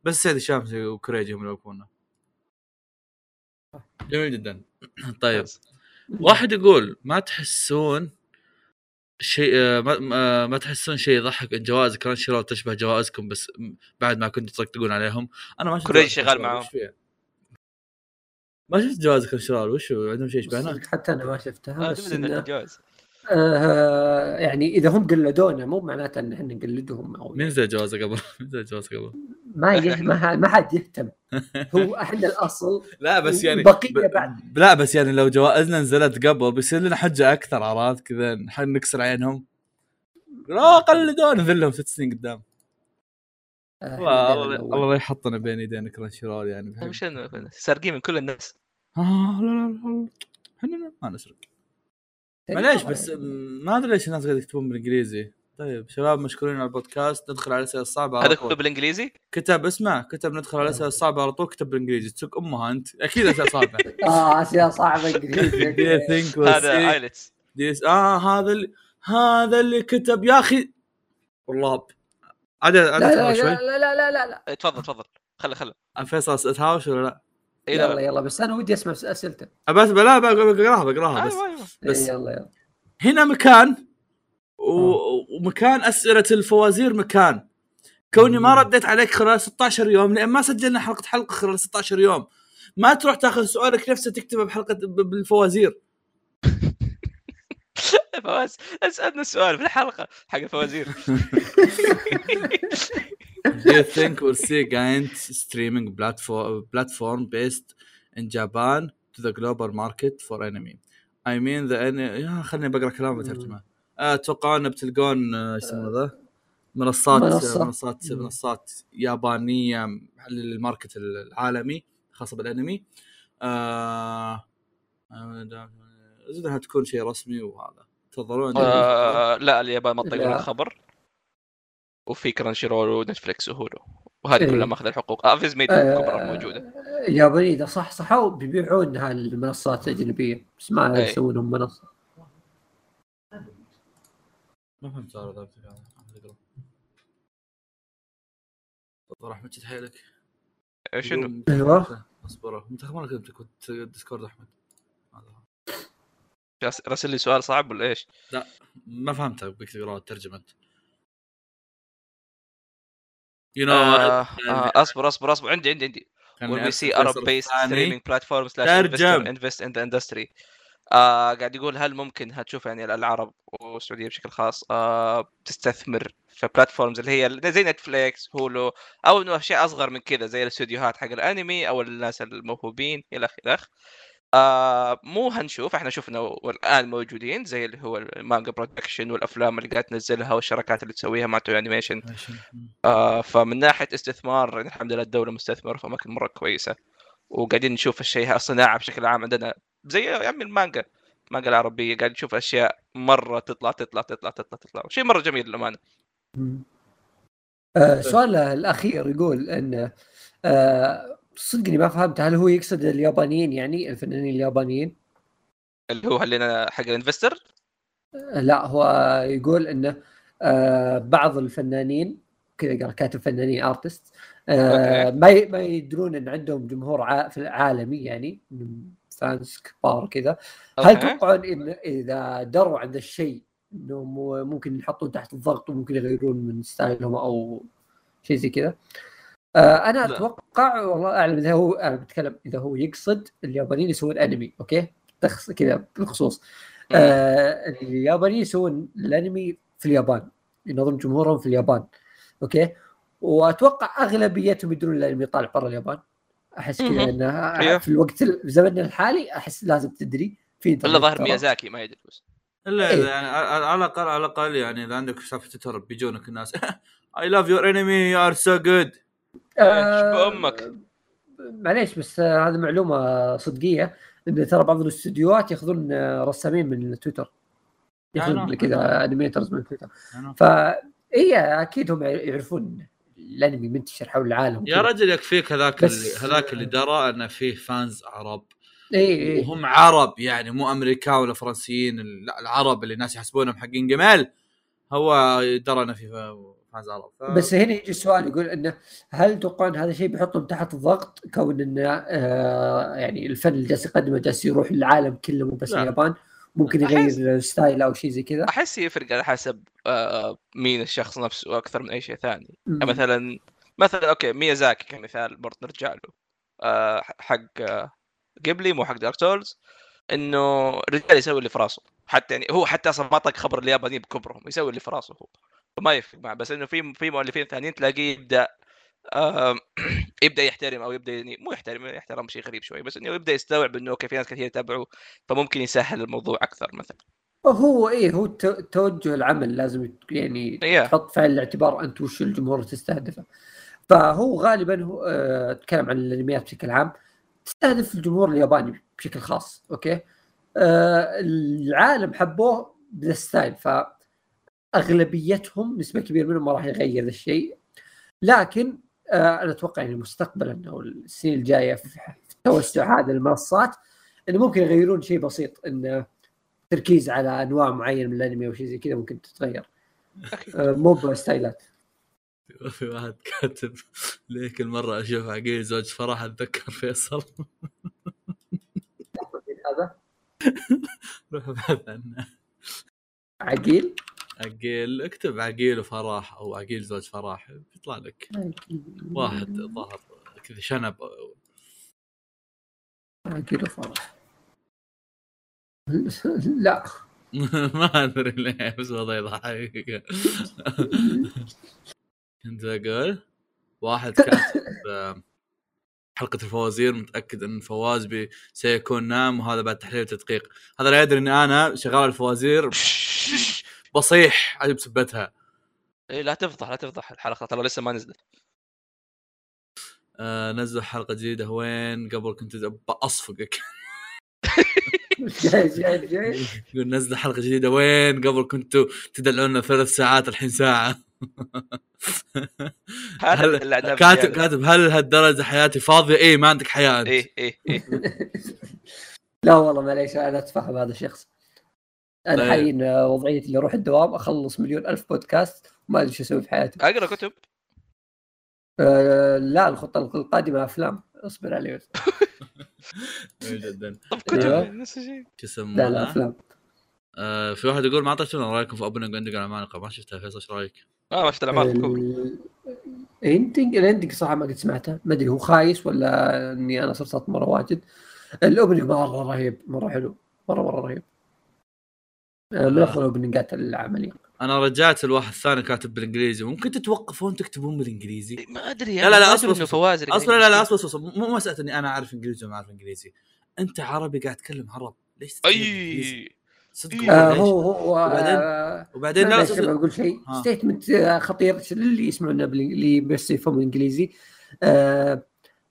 بس سيد الشمس وكوريجي هم يكونوا جميل جدا. طيب واحد يقول ما تحسون شيء يضحك ان جوائز كرانشي رول تشبه جوائزكم بس بعد ما كنتوا تطقطقون عليهم. انا ما كوريجي شغال معهم، ما شفت جوائز كرانشي رول وش عندهم شيء يشبهناك. حتى انا ما شفتها، بس الجوائز يعني اذا هم قلدونا مو معناته ان احنا نقلدهم. او من زي جوازه قبل ما حد يهتم، هو احنا الاصل. لا بس يعني لا بس يعني لو جوائزنا نزلت قبل بيصير لنا حجه اكثر، عرفت كذا نكسر عينهم. لا قلدونا ذلهم 6 سنين قدام. الله يحطنا بين يدين كرانشي رول، يعني مش سارقين من كل الناس. لا احنا ما نسرق معليش، بس ما ادري ليش الناس قاعد يكتبون بالانجليزي. طيب شباب مشكورين على البودكاست، ندخل على الاسئله الصعبه. هذا كتب بالانجليزي، كتب ندخل على الاسئله الصعبه على طول، كتب بالانجليزي. تسوق امها انت، اكيد اسئله صعبه. اسئله صعبه انجليزي. هذا ايلتس ديس. هذا اللي كتب يا اخي والله. عاد شوي. لا لا لا لا لا تفضل خله فيصل اتهاوش ولا لا؟ يلا بس انا ودي اسمع اسئلته. بس لا بقراها بس يلا. هنا مكان ومكان اسئله الفوازير. مكان كوني ما رديت عليك خلال 16 يوم لان ما سجلنا حلقه خلال 16 يوم. ما تروح تاخذ سؤالك نفسه تكتبه بحلقه بالفوازير. فواز اسالنا السؤال في الحلقه حق الفوازير. Do you think we'll see giant streaming platform based in Japan to the global market for anime? I mean the anime. خلني بقرأ كلام وترجمة. أتوقع أن بتلقون اسمه ذا منصات يابانية للماركت العالمي خاصة بالأنمي. زودها تكون شيء رسمي وهذا تفضلون. لا اليابان ما تطلقون الخبر، وفي كرانشي رول ونتفليكس وهولو وهذه كلها ماخذ الحقوق. افيز ميديا الكبرى موجوده يا ضريده صح وبيبيعون هالمنصات الاجنبيه بس ما يسوون لهم منصه. ما فهمت صار ذاك الكلام. طارق متى تحيلك شنو؟ ايوه اصبره انت خبرك كنت ديسكورد احمد راسل لي سؤال صعب ولا ايش؟ لا ما فهمتها بكتب لي ترجمه يو نو. اصبر عندي وي سي ارب بيس ستريمينج بلاتفورم انفست ان ذا اندستري. قاعد يقول هل ممكن هتشوف يعني العرب والسعوديه بشكل خاص تستثمر في بلاتفورمز اللي هي زي نتفليكس هولو او انه اشياء اصغر من كذا زي الاستوديوهات حق الانمي او الناس الموهوبين الى اخره؟ مو هنشوف، احنا شفنا والان موجودين زي اللي هو المانجا برودكشن والافلام اللي قاعد تنزلها والشراكات اللي تسويها مع توي انيميشن. فمن ناحيه استثمار الحمد لله الدوله مستثمره في اماكن مره كويسه، وقاعدين نشوف الشيء الصناعه بشكل عام عندنا زي يعني المانجا العربيه قاعد نشوف اشياء مره تطلع شيء مره جميل للامانه. سؤال الاخير يقول ان صدقني ما فهمت، هل هو يقصد اليابانيين يعني الفنانين اليابانيين اللي هو خلينا حق الانفستر؟ لا هو يقول انه بعض الفنانين كذا قال كاتب فنانين ارتست ما يدرون ان عندهم جمهور عالمي يعني فانس كبار كذا. هل تتوقعون ان اذا دروا عند الشيء انه ممكن يحطون تحت الضغط وممكن يغيرون من ستايلهم او شيء زي كذا؟ انا لا. اتوقع والله اعلم اذا هو انا بتكلم اذا هو يقصد اليابانيين يسوون انمي اوكي كذا بالخصوص اليابانيين يسوون الانمي في اليابان ينظم جمهورهم في اليابان اوكي، واتوقع اغلبيتهم يدرون الانمي طالع برا اليابان. احس كذا انه في الوقت زمننا الحالي احس لازم تدري في والله ظاهر ميازاكي ما يدري بس الا إيه. يعني على الاقل يعني اذا عندك سالفه تويتر بيجونك الناس اي لاف يور انمي يو ار سو جود بأمك معليش بس هذه معلومه صدقيه ان ترى بعض الاستديوهات ياخذون رسامين من تويتر ياخذون كذا انيميترز من تويتر فهي اكيد هم يعرفون الانمي منتشر حول العالم يا رجل يكفيك هذاك اللي درى ان فيه فانز عرب إيه. وهم عرب يعني مو امريكا ولا فرنسيين العرب اللي الناس يحسبونهم حقين جمال هو درى ان فيه فانز عرب بس هنا يجي السؤال يقول انه هل توقعون هذا الشيء بيحطهم تحت الضغط كون ان يعني الفن اللي جالس يقدمه جالس يروح للعالم كله مو بس اليابان ممكن يغير ستايل او شيء زي كذا؟ احس يفرق على حسب مين الشخص نفسه اكثر من اي شيء ثاني. مثلا اوكي ميازاكي كمثال برضه نرجع له حق قبلي مو حق دارك سولز انه رجال يسوي اللي في راسه حتى يعني هو حتى اصلا ما طق خبر اليابانيين بكبرهم يسوي اللي في راسه هو ما يفرق معه. بس انه في مؤلفين ثانيين تلاقيه يبدا يحترم او يبدا يعني مو يحترم شيء غريب شوي بس انه يبدا يستوعب انه اوكي في ناس كثير يتابعوه فممكن يسهل الموضوع اكثر. مثلا هو هو توجه العمل لازم يعني تحط في الاعتبار انت وش الجمهور تستهدفه. فهو غالبا هو اتكلم عن الانميات بشكل عام تستهدف الجمهور الياباني بشكل خاص اوكي العالم حبوه بالستايل فاغلبيتهم نسبه كبيره منهم ما راح يغير ذا الشيء. لكن انا اتوقع يعني مستقبلا او السنين الجايه في توسع هذه المنصات انه ممكن يغيرون شيء بسيط ان تركيز على انواع معينه من الانمي او شيء زي كذا ممكن تتغير مو بستايلات. في واحد كاتب ليه كل مره اشوف عقيل زوج فرح اتذكر فيصل هذا روح ابحث عنه. عقيل اكتب عقيل وفراح او عقيل زوج فراح يطلع لك واحد ظهر كذا شنب عقيل وفراح لا ما ادري ليه بس والله يضحك. كنت اقول واحد كاتب حلقه الفوازير متاكد ان فواز سيكون نام وهذا بعد تحليل وتدقيق هذا لا يدري ان انا شغال الفوازير بصيح عجب سبتها. اي لا تفضح الحلقه ترى لسه ما نزلت. نزل حلقه جديده وين قبل كنت اصفقك جاي ننزل حلقه جديده. وين قبل كنتوا تدلعونا 3 ساعات الحين ساعه. كاتب هل هالدرجه حياتي فاضيه؟ ايه ما عندك حياه انت. ايه لا والله معليش انا اتفهم هذا الشخص. انا الحين وضعيتي اللي اروح الدوام اخلص 1,000,000 بودكاست وما ادري شو اسوي في حياتي. اقرا كتب؟ لا الخطه القادمه افلام. اصبر علي جدا. طب كتب نفس الشيء لا لا افلام. في واحد يقول ما عطشتوا انا رايكم في ابنك عندك العمالقه ما شفتها فيصل ايش رايك؟ ما شفت العمالقه الكبرى. الاندنج صح ما قد سمعته ما ادري هو خايس ولا اني انا صرت مره واجد. الاوبننج مره رهيب مره حلو مره رهيب. من افضل الاوبننجات العمليه. انا رجعت الواحد الثاني كاتب بالانجليزي ممكن تتوقفون تكتبون بالانجليزي ما ادري يعني. لا اصبر انه فواز اصلا لا اصبر مو مساله اني انا اعرف انجليزي وما اعرف انجليزي. انت عربي قاعد تتكلم عرب ليش اي صدق. وبعدين لا اقول شيء ستيتمنت خطير للي يسمعونا باللي بس يفهم انجليزي.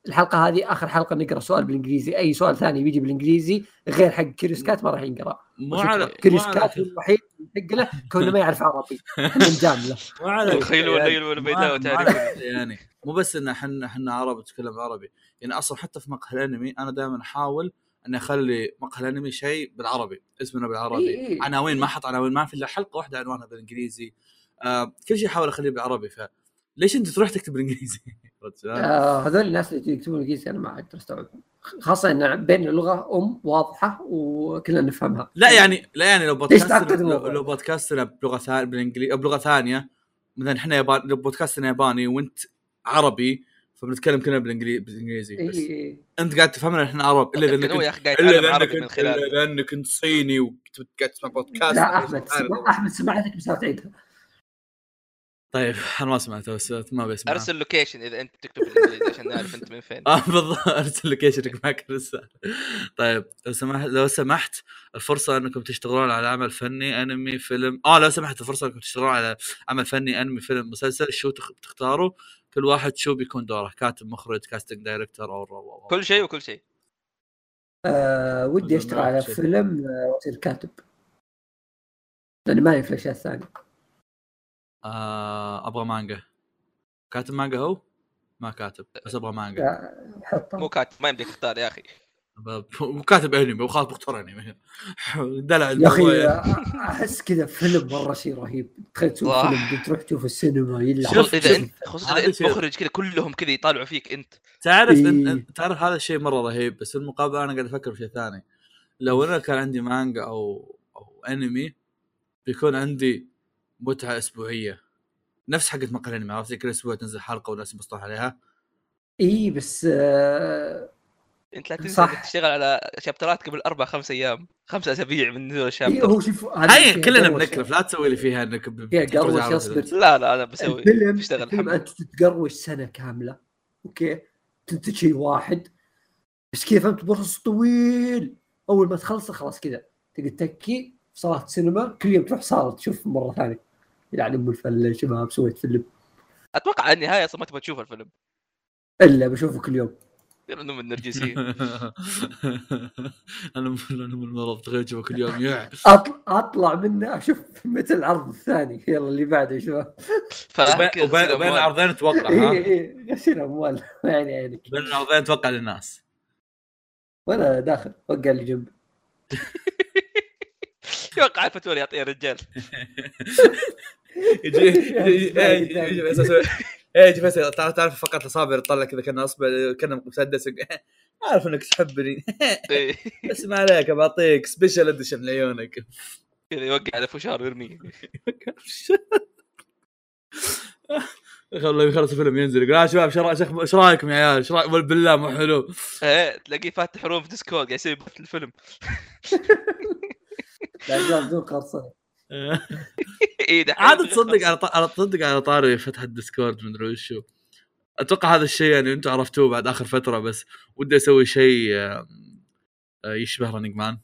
الحلقه هذه اخر حلقه نقرا سؤال بالانجليزي. اي سؤال ثاني بيجي بالانجليزي غير حق كيريسكات ما راح ينقرا. كيريسكات الوحيد حق له كونه ما يعرف عربي احنا نجامله تخيلوا الليل والبيداء وتعرف يعني مو بس ان احنا عرب نتكلم عربي يعني. اصلا حتى في مقهى الانمي انا دائما احاول ان اخلي مقهى الانمي شيء بالعربي اسمنا بالعربي. عناوين ما احط عناوين ما في الا حلقه واحده عنوانها بالانجليزي. كل شيء احاول اخليه بالعربي. ف ليش انت تروح تكتب بالانجليزي؟ هذول الناس اللي يكتبون انجليزي انا ما عاد استوعبهم خاصه ان بين اللغه واضحه وكلنا نفهمها. لا يعني لو بودكاست لو بودكاستنا بلغه ثانيه بالانجليزي بلغه ثانيه مثلا احنا ياباني لو بودكاستنا ياباني وانت عربي فبنتكلم كلنا بالانجليزي بس انت قاعد تفهمنا احنا عرب الا لانك كنت صيني وقاعد تسمع بودكاست. لا احمد سمعتك بس عيدها. طيب انا ما سمعته بس ما بسمع. ارسل لوكيشن اذا انت تكتب بالانجليزي عشان نعرف انت من فين. بالضبط ارسل لوكيشنك معك رساله. طيب لو سمحت الفرصه انكم تشتغلون على عمل فني انمي فيلم لو سمحت الفرصه انكم تشتغلون على عمل فني انمي فيلم مسلسل شو تختاروا؟ كل واحد شو بيكون دوره؟ كاتب مخرج كاستنج دايركتور او كل شيء وكل شيء. ودي اشتغل على فيلم واصير كاتب لاني ما اعرف الاشياء الثانيه. ابغى مانجا. كاتب مانجا هو ما كاتب بس ابغى مانجا. مو كاتب ما يمديك تختار يا اخي. وكاتب انمي وخاطب اختار انمي دلع يا اخي. احس كذا فيلم مره شيء رهيب. تخيل تشوف فيلم بتروح تشوف السينما يلعب اذا انت خصوصا انت مخرج كذا كلهم كذا يطالعوا فيك انت تعرف تعرف هذا الشيء مره رهيب. بس المقابل انا قاعد افكر في شيء ثاني. لو انا كان عندي مانجا او انمي بيكون عندي متعه اسبوعيه نفس حقت مقهى الانمي. عرفت كل اسبوع تنزل حلقه والناس يبسطون عليها. بس انت لا تنسى تشتغل على شابترات قبل 4-5 أيام 5 أسابيع من نزول الشابتر. هو شوف هاي كلنا بنكرف لا تسوي لي فيها انك تقروش يصبر. لا انا بسوي بشتغل انت تتقروش سنه كامله اوكي تنتج شيء واحد بس كيف فهمت بروسس طويل. اول ما تخلصه خلاص كذا تقدر تكي في صالة سينما كل يوم تروح صالة تشوف مرة ثانية. يعني أم الفلة شباب سويت فيلم. أتوقع على النهاية أصلا ما تبغى تشوف الفيلم إلا بشوفه كل يوم لأنه من النرجسية. أنا من المرض تغير كل يوم يعني أطلع منه أشوف متى العرض الثاني يلا اللي بعده شباب. وبين العرضين أتوقع غسيل أموال يعني بين العرضين أتوقع للناس وأنا داخل وقع اللي جنبي يوقع الفاتورة يعطيه الرجال يجي اساسا اجي بس تعرف فقط صابر طلع كذا كنا اصبع كنا مسدس عارف انك تحبني بس ما عليك بعطيك سبيشال اديشن لعيونك كذا يوقع على فشار ويرميه والله يخلص الفيلم ينزل. يا شباب ايش رايكم يا عيال؟ ايش رايكم بالله مو حلو؟ تلاقيه فاتح حروف ديسكورد قاعد يسوي الفيلم لا بدون قصه. عاد تصدق على تصدق على طاري فتح الديسكورد من ادري شو. اتوقع هذا الشيء يعني انتم عرفتوه بعد اخر فتره بس ودي اسوي شيء يشبه رنينج مان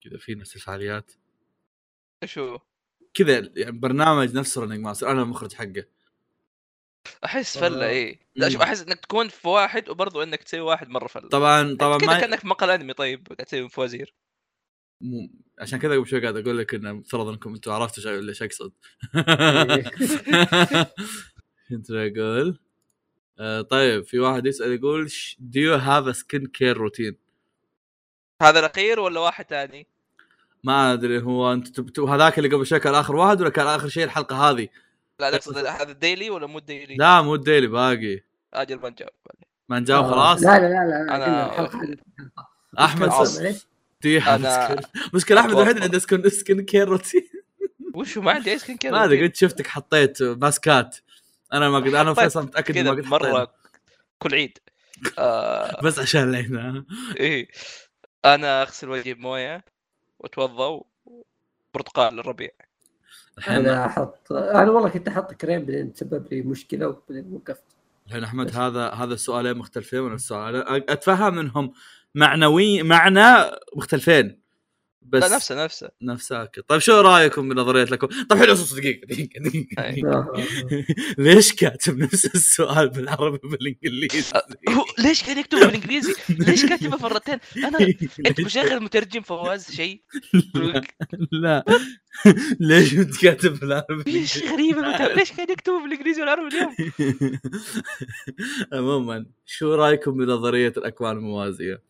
كذا في نفس الفعاليات. ايش هو؟ كذا يعني برنامج نفس رنينج مان انا المخرج حقه. احس فله لا شوف احس انك تكون في واحد وبرضه انك تسوي واحد مره فله. طبعا ما كانك مقال انمي. طيب قاعد تسوي فوازير عشان كذا قبل شوي قاعد اقول لك ان مفترض انكم انتوا عرفتوا شيء ولا ايش اقصد. كنت اقول طيب في واحد يسال يقول do you have a skincare routine؟ هذا الاخير ولا واحد ثاني؟ ما ادري هو انت هذاك اللي قبل شوي كان اخر واحد ولا كان اخر شيء الحلقه هذه؟ لا اقصد هذا الديلي ولا مو الديلي؟ لا مو الديلي باقي اجل ما نجاوب خلاص. لا لا لا لا أنا احمد مشكلة احمد الوحيد عنده سكن كير روتين. وش ما عندي سكن كير؟ ما ادري قلت شفتك حطيت ماسكات. انا ما قلت انا فيصل متاكد ما قلت مره كل عيد بس عشان لينا. ايه انا اغسل وجهي بمويه واتوضا برتقال للربيع. انا احط انا والله كنت احط كريم بعدين تسبب لي مشكله ووقفت. الحين احمد هذا السؤالين مختلفين من السؤال اتفهم منهم معنوي معنى مختلفين بس نفسها. طيب شو رايكم بنظريات لكم؟ طيب حلو صوت دقيقة. ليش كاتب نفس السؤال بالعربي بالانجليزي؟ ليش كان يكتب بالانجليزي؟ ليش كاتبه مرتين؟ انا انت مشغل مترجم فواز شيء؟ لا ليش انت كاتب بالعربي؟ ليش غريبه ليش كان يكتب بالانجليزي والعربي اليوم؟ عموما شو رايكم بنظرية الاكوان الموازية؟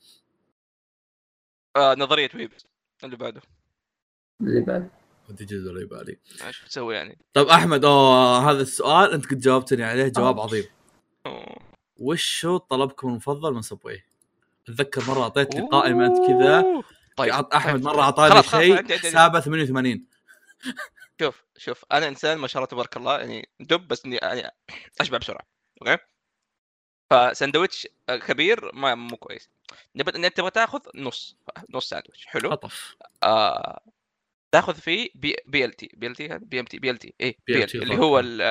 نظرية ويبز اللي بعده كنت جزء اللي بالي ايش تسوي يعني. طب احمد هذا السؤال انت كنت جاوبتني عليه جواب عظيم. وش هو طلبكم المفضل من صبوي؟ اتذكر مره اعطيتني قائمه كذا. طيب احمد مره اعطاني شيء حسابه 88. شوف انا انسان ما شاء الله تبارك الله يعني دب بس يعني اشبع بسرعه. اوكي فساندويتش كبير ما مو كويس. تبغى تاخذ نص ساندويتش حلو خطف. تاخذ فيه بي ال تي اللي هو بي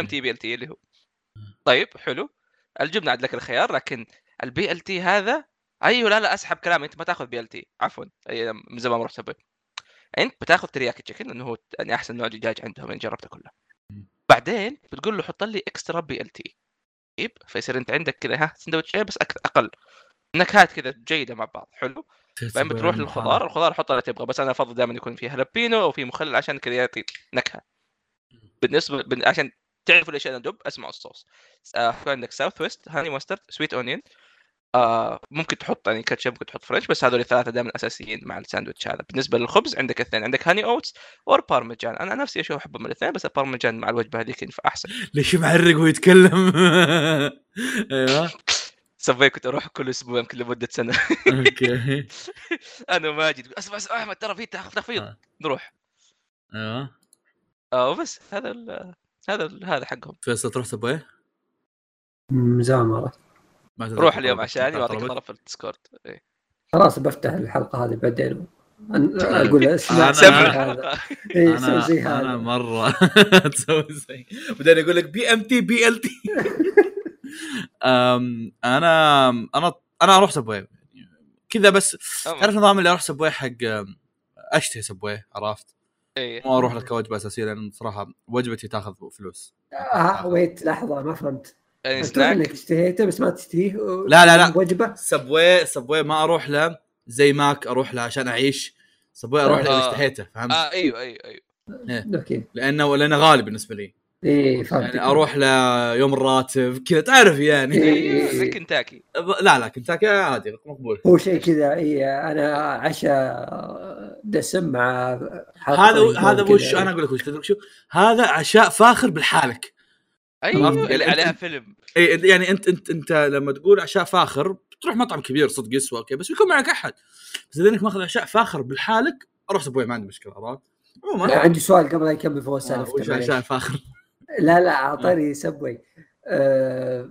ام تي اللي هو طيب حلو. الجبنه عاد لك الخيار لكن البي ال تي هذا ايوه. لا اسحب كلامي انت ما تاخذ بي ال تي عفوا من زمان ما رحت سبب. انت بتاخذ ترياكي تشيكن لانه هو احسن نوع دجاج عندهم انا جربته كله. بعدين بتقول له حط لي اكسترا بي ال تي فيصير انت عندك كذا ها سندوتش بس اقل نكهات كذا جيده مع بعض حلو. بعدين بتروح للخضار. الخضار حطها اللي تبغى بس انا افضل دائما يكون فيها هالبينو او في مخلل عشان كذا يعطي نكهه. بالنسبه عشان تعرفوا ليش انا دب اسمع الصوص. عندك ساوث ويست هاني ماسترد سويت اونين ممكن تحط يعني كاتشب ممكن تحط فرنش بس هذول الثلاثه دائما اساسيين مع الساندويتش هذا. بالنسبه للخبز عندك اثنين عندك هاني اوتس اور بارميجان. انا نفسي اشوف احبهم من الاثنين بس البارميجان مع الوجبه هذيك ينفع احسن. ليش معرق ويتكلم؟ ايوه سوي كنت اروح كل اسبوع يمكن لمده سنه. اوكي انا ماجد اسمع احمد ترى في تخفيض نروح. ايوه بس هذا حقهم. فيصل تروح سبوي مزامره روح اليوم عشاني واعطيك طرف الديسكورد. ايه خلاص بفتح الحلقه هذه بعدين اقول اسمع هذا انا مره تسوي زي بعدين اقول لك بي ام تي بي ال تي. انا انا انا اروح سبوي كذا بس تعرف نظام اللي اروح سبوي حق اشتهي سبوي عرفت. ما اروح لك وجبه اساسيه لان صراحه وجبتي تاخذ فلوس. ويت لحظه ما فهمت انك اشتهيته بس ما تشتهيه. لا وجبه سبوي ما اروح له زي ماك اروح له عشان اعيش. سبوي اروح له اشتهيته فهمت. ايوه اوكي لانه غالي بالنسبه لي. ايه فهمت يعني اروح له يوم الراتب كذا تعرف يعني. إيه. كنتاكي لا كنتاكي عادي مقبول هو شيء كذا. انا عشاء دسم مع هذا وش انا اقول لك وش هذا عشاء فاخر بالحالك. ايوه اللي عليها فيلم. اي يعني انت لما تقول عشاء فاخر بتروح مطعم كبير صدق يسوى اوكي بس يكون معك احد. بس اذا انك ماخذ عشاء فاخر بالحالك اروح سبوي ما عندي مشكله. عرفت عندي سؤال قبل لا يكمل فوز سالفته عشاء فاخر. لا اعطاني سبوي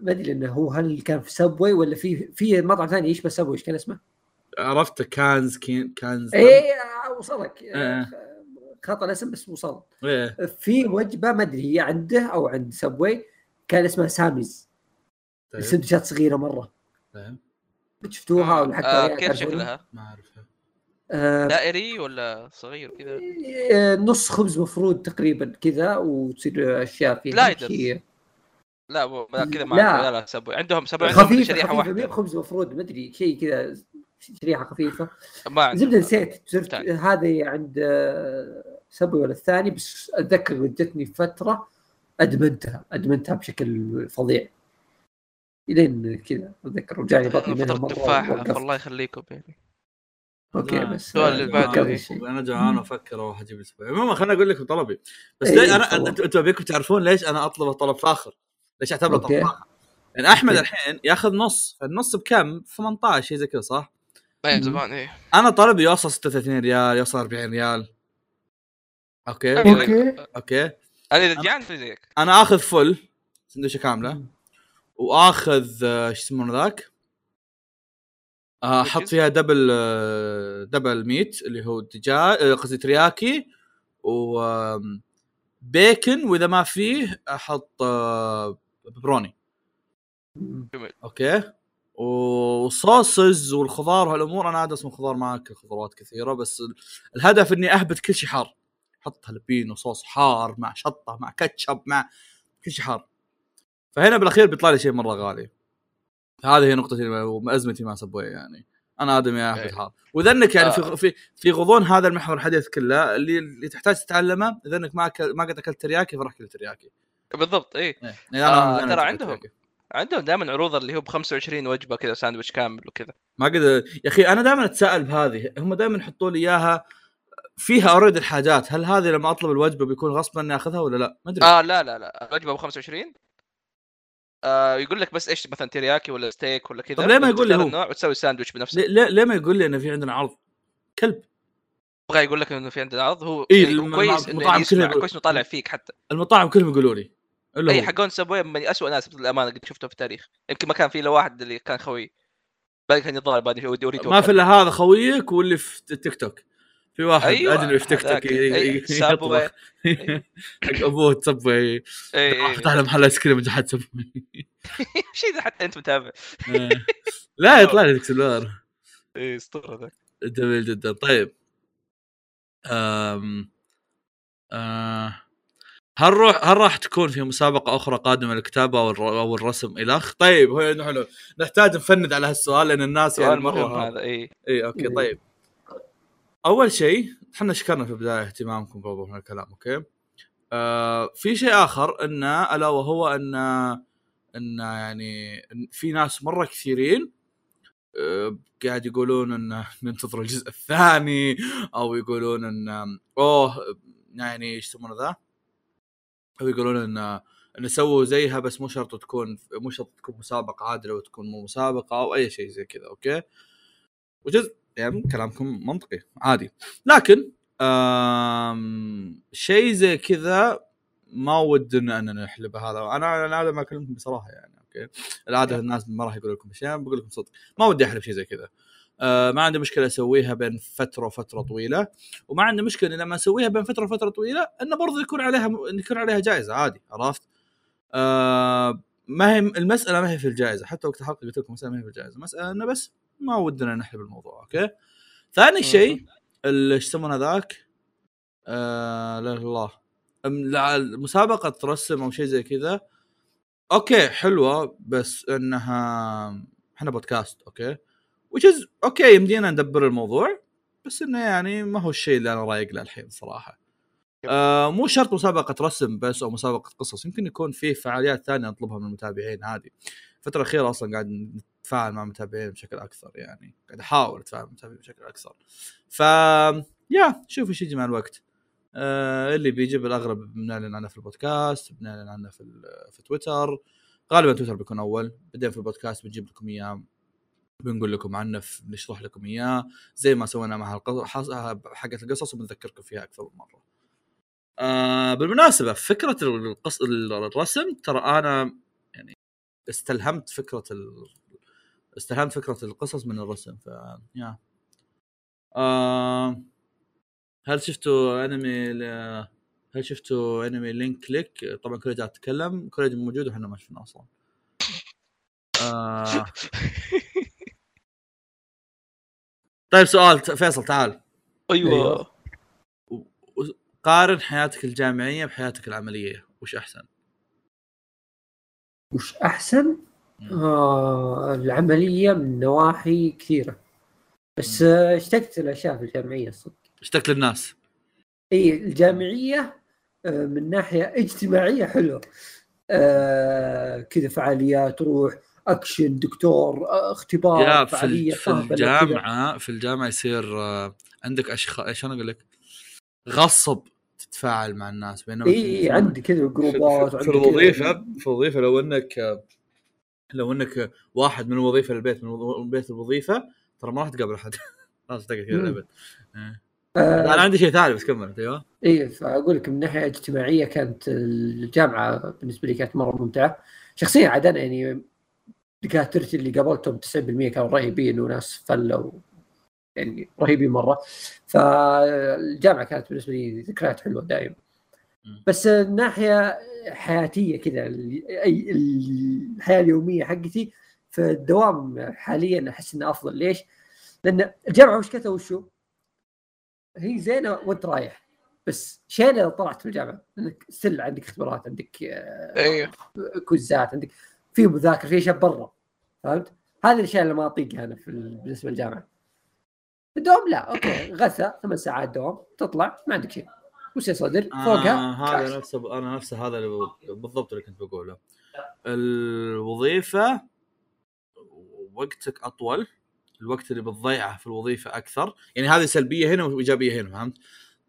ما ادري لانه هو هل كان في سبوي ولا في مطعم ثاني يشبه سبوي ايش كان اسمه عرفت كانز اي وصلك خطأ الاسم بس وصل. في وجبه ما ادري هي عنده او عند سبوي كان اسمها ساميز. طيب. سندوتشات صغيره مره. طيب. شفتوها ولا حتى كيف شكلها ما اعرفها. دائري ولا صغير كذا نص خبز مفروض تقريبا كذا وتصير اشياء فيها لا كذا ما لا سبوي عندهم شريحه واحده خبز مفروض ما ادري شيء كذا شريحه خفيفه ما زبده. نسيت هذه عند سبوي ولا الثاني، بس اتذكر ودتني فتره ادمنتها بشكل فظيع لين كذا اتذكر رجعني بطني منها مره. تفاحه الله يخليكم يعني. اوكي بس انا جعان افكر اروح اجيب الاسبوع. المهم خليني اقول لكم طلبي بس إيه انا انتوا بيكم تعرفون ليش انا اطلب طلب فاخر، ليش اعتبره طلب فاخر. يعني احمد الحين ياخذ نص، فالنص بكم؟ 18 شيء زي كذا صح؟ طيب زمان ايه انا طلبي يوصل 36 ريال يوصل 40 ريال. اوكي اوكي انا اذا جعان في ذيك انا اخذ فل سندويشه كامله واخذ ايش اسمه ذاك احط فيها دبل ميت اللي هو دجاج قصدي ترياكي وبيكن، واذا ما فيه احط ببروني. اوكي والصوصز والخضار هالامور انا عاد اسم خضار معك خضروات كثيره، بس الهدف اني اهبط كل شيء حار، احط هالبين وصوص حار مع شطه مع كاتشب مع كل شيء حار، فهنا بالاخير بيطلع لي شيء مره غالي. هذه هي نقطتي وازمتي مع سبوي، يعني انا ادم يا احمد حار. وذنك يعني في غضون هذا المحور الحديث كله اللي تحتاج تتعلمه، اذنك ما قد اكلت ترياكي فراح كل ترياكي بالضبط. اي ترى عندهم دائما عروض اللي هو ب 25 وجبه كذا ساندويتش كامل وكذا. ما قد يا اخي انا دائما اتساءل بهذه، هم دائما يحطوا لي اياها فيها اريد الحاجات، هل هذه لما اطلب الوجبه بيكون غصبا اني اخذها ولا لا؟ ما ادري. لا لا لا الوجبه ب 25 يقول لك بس ايش مثلا ترياكي ولا ستيك ولا كذا. طب ليه ما يقول لي هو وتسوي ساندويتش بنفسك؟ ليه ما يقول لي انه في عندنا عرض؟ كلب بغى يقول لك انه في عندنا عرض. هو كويس انه كويس نطالع فيك. حتى المطاعم كلهم يقولوا لي اي حقون سبوي من أسوأ ناس للامانه قد شفته في التاريخ. يمكن ما كان في الا واحد اللي كان خوي بالك كان يضارب بعدين ودوريته ما في الا هذا خويك واللي في تيك توك في واحد أيوة. ادري في تيك توك يطبخ حق ابوه سبوي افتح له محل ايس كريم جحد سبوي شيء حتى انت متابع لا يطلع لك سلوار اي اسطوره ذاك جميل جدا. طيب هل راح تكون في مسابقة أخرى قادمة للكتابة أو الرسم إلى آخره؟ طيب هو نحن نحتاج نفند على هالسؤال لأن الناس يعني مرة هذا إيه أوكي طيب أول شيء إحنا شكرنا في البداية اهتمامكم بموضوع الكلام. أوكي في شيء آخر إنه ألا وهو إن يعني في ناس مرة كثيرين قاعد يقولون إن ننتظر الجزء الثاني أو يقولون إن يعني إيش يسمونه ذا أو يقولون إن سووا زيها بس مو شرط تكون مسابقة عادلة وتكون مو مسابقة أو أي شيء زي كذا. أوكي وجزء يعني كلامكم منطقي عادي، لكن شيء زي كذا ما ودنا أن نحلب هذا. أنا العادة ما أكلمكم بصراحة يعني. أوكي العادة الناس ما راح يقول لكم شيء، بقول لكم صدق ما ودي أحلب شيء زي كذا. ما عندي مشكلة أسويها بين فترة وفترة طويلة، وما عندي مشكلة لما أسويها بين فترة وفترة طويلة أنه برضو يكون عليها جائزة عادي. عرفت ما هي المسألة، ما هي في الجائزة حتى وقت الحلقة قلت لكم مسألة ما هي في الجائزة، مسألة أنه بس ما ودنا نحلب الموضوع. أوكي ثاني شيء اللي يسمونه ذاك مسابقة ترسم أو شيء زي كذا. أوكي حلوة بس أنها إحنا بودكاست أوكي وجزء اوكي يمدينا ندبر الموضوع، بس انه يعني ما هو الشيء اللي انا رايق له الحين صراحه. مو شرط مسابقه رسم بس او مسابقه قصص، يمكن يكون فيه فعاليات ثانيه نطلبها من المتابعين عادي. الفتره الاخيره اصلا قاعد نتفاعل مع المتابعين بشكل اكثر، يعني قاعد احاول اتفاعل مع المتابعين بشكل اكثر. ف يا شوفوا ايش يجي مع الوقت. اللي بيجي بالاغلب بنعلن عنه في البودكاست، بنعلن عنه في تويتر، غالبا تويتر بيكون اول، بعدين في البودكاست بنجيب لكم اياه، بنقول لكم عنه، بنشرح لكم اياه زي ما سوينا مع حقه القصص وبنذكركم فيها اكثر من مره. بالمناسبه فكره الرسم ترى انا يعني استلهمت فكره القصص من الرسم. ف يا هل شفتوا انمي لينك كليك؟ طبعا كوريجي قاعد تتكلم، كوريجي موجود واحنا ما شفناه اصلا. طيب سؤال فيصل تعال. ايوه قارن حياتك الجامعيه بحياتك العمليه، وش احسن؟ العمليه من نواحي كثيره، بس اشتقت الاشياء في الجامعيه الصدق. اشتقت للناس. اي الجامعيه من ناحيه اجتماعيه حلو كذا، فعاليات روح اكشن دكتور اختبار فعاليه في الجامعه كدا. في الجامعه يصير عندك اشخاص، ايش انا اقول لك، غصب تتفاعل مع الناس، بينما اي عندي كذا جروبات في الوظيفه. في الوظيفه لو انك واحد من الوظيفه للبيت، من بيت الوظيفه، ترى ما راح تقابل احد خلاص تلقى كذا البيت. انا عندي شيء ثاني بس كمل. ايوه اي فاقول لك من ناحيه اجتماعيه كانت الجامعه بالنسبه لي كانت مره ممتعه شخصيا عاده، يعني دكاترتي اللي قابلتهم 90% كانوا رهيبين وناس فلوا يعني رهيبين مره، فالجامعه كانت بالنسبه لي ذكريات حلوه دائما. بس الناحيه حياتيه كذا، الحياه اليوميه حقتي في الدوام حاليا احس انه افضل. ليش؟ لان الجامعه مشكلتها وشو؟ هي زينه وانت رايح، بس شيء اذا طلعت في الجامعه انك سل عندك اختبارات، عندك ايوه كوزات، عندك في مذاكره، في شيء برا، فهمت؟ هذه الاشياء اللي ما اطيقها انا بالنسبه للجامعه. الدوام لا اوكي، غثا 8 ساعات دوام، تطلع ما عندك شيء وش يصدر فوقها. هذا نفسه، انا نفسه هذا اللي بالضبط اللي كنت بقوله. الوظيفه وقتك اطول، الوقت اللي بتضيعه في الوظيفه اكثر، يعني هذه سلبيه هنا وايجابيه هنا، فهمت؟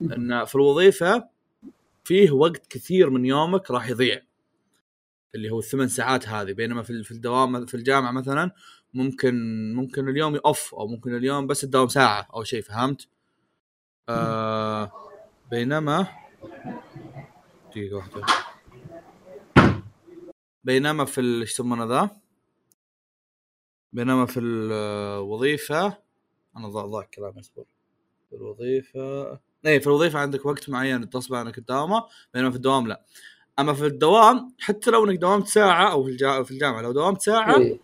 ان في الوظيفه فيه وقت كثير من يومك راح يضيع اللي هو الثمان ساعات هذه، بينما في الدوام في الجامعه مثلا ممكن اليوم يقف، او ممكن اليوم بس تداوم ساعه او شيء، فهمت؟ بينما في ايش يسمونه ذا، بينما في الوظيفه انا ضاع كلام اصبر. في الوظيفه اي في الوظيفه عندك وقت معين تصبح انك تداومه، بينما في الدوام لا. اما في الدوام حتى لو انك دوامت ساعه، او في الجامعه لو دوامت ساعه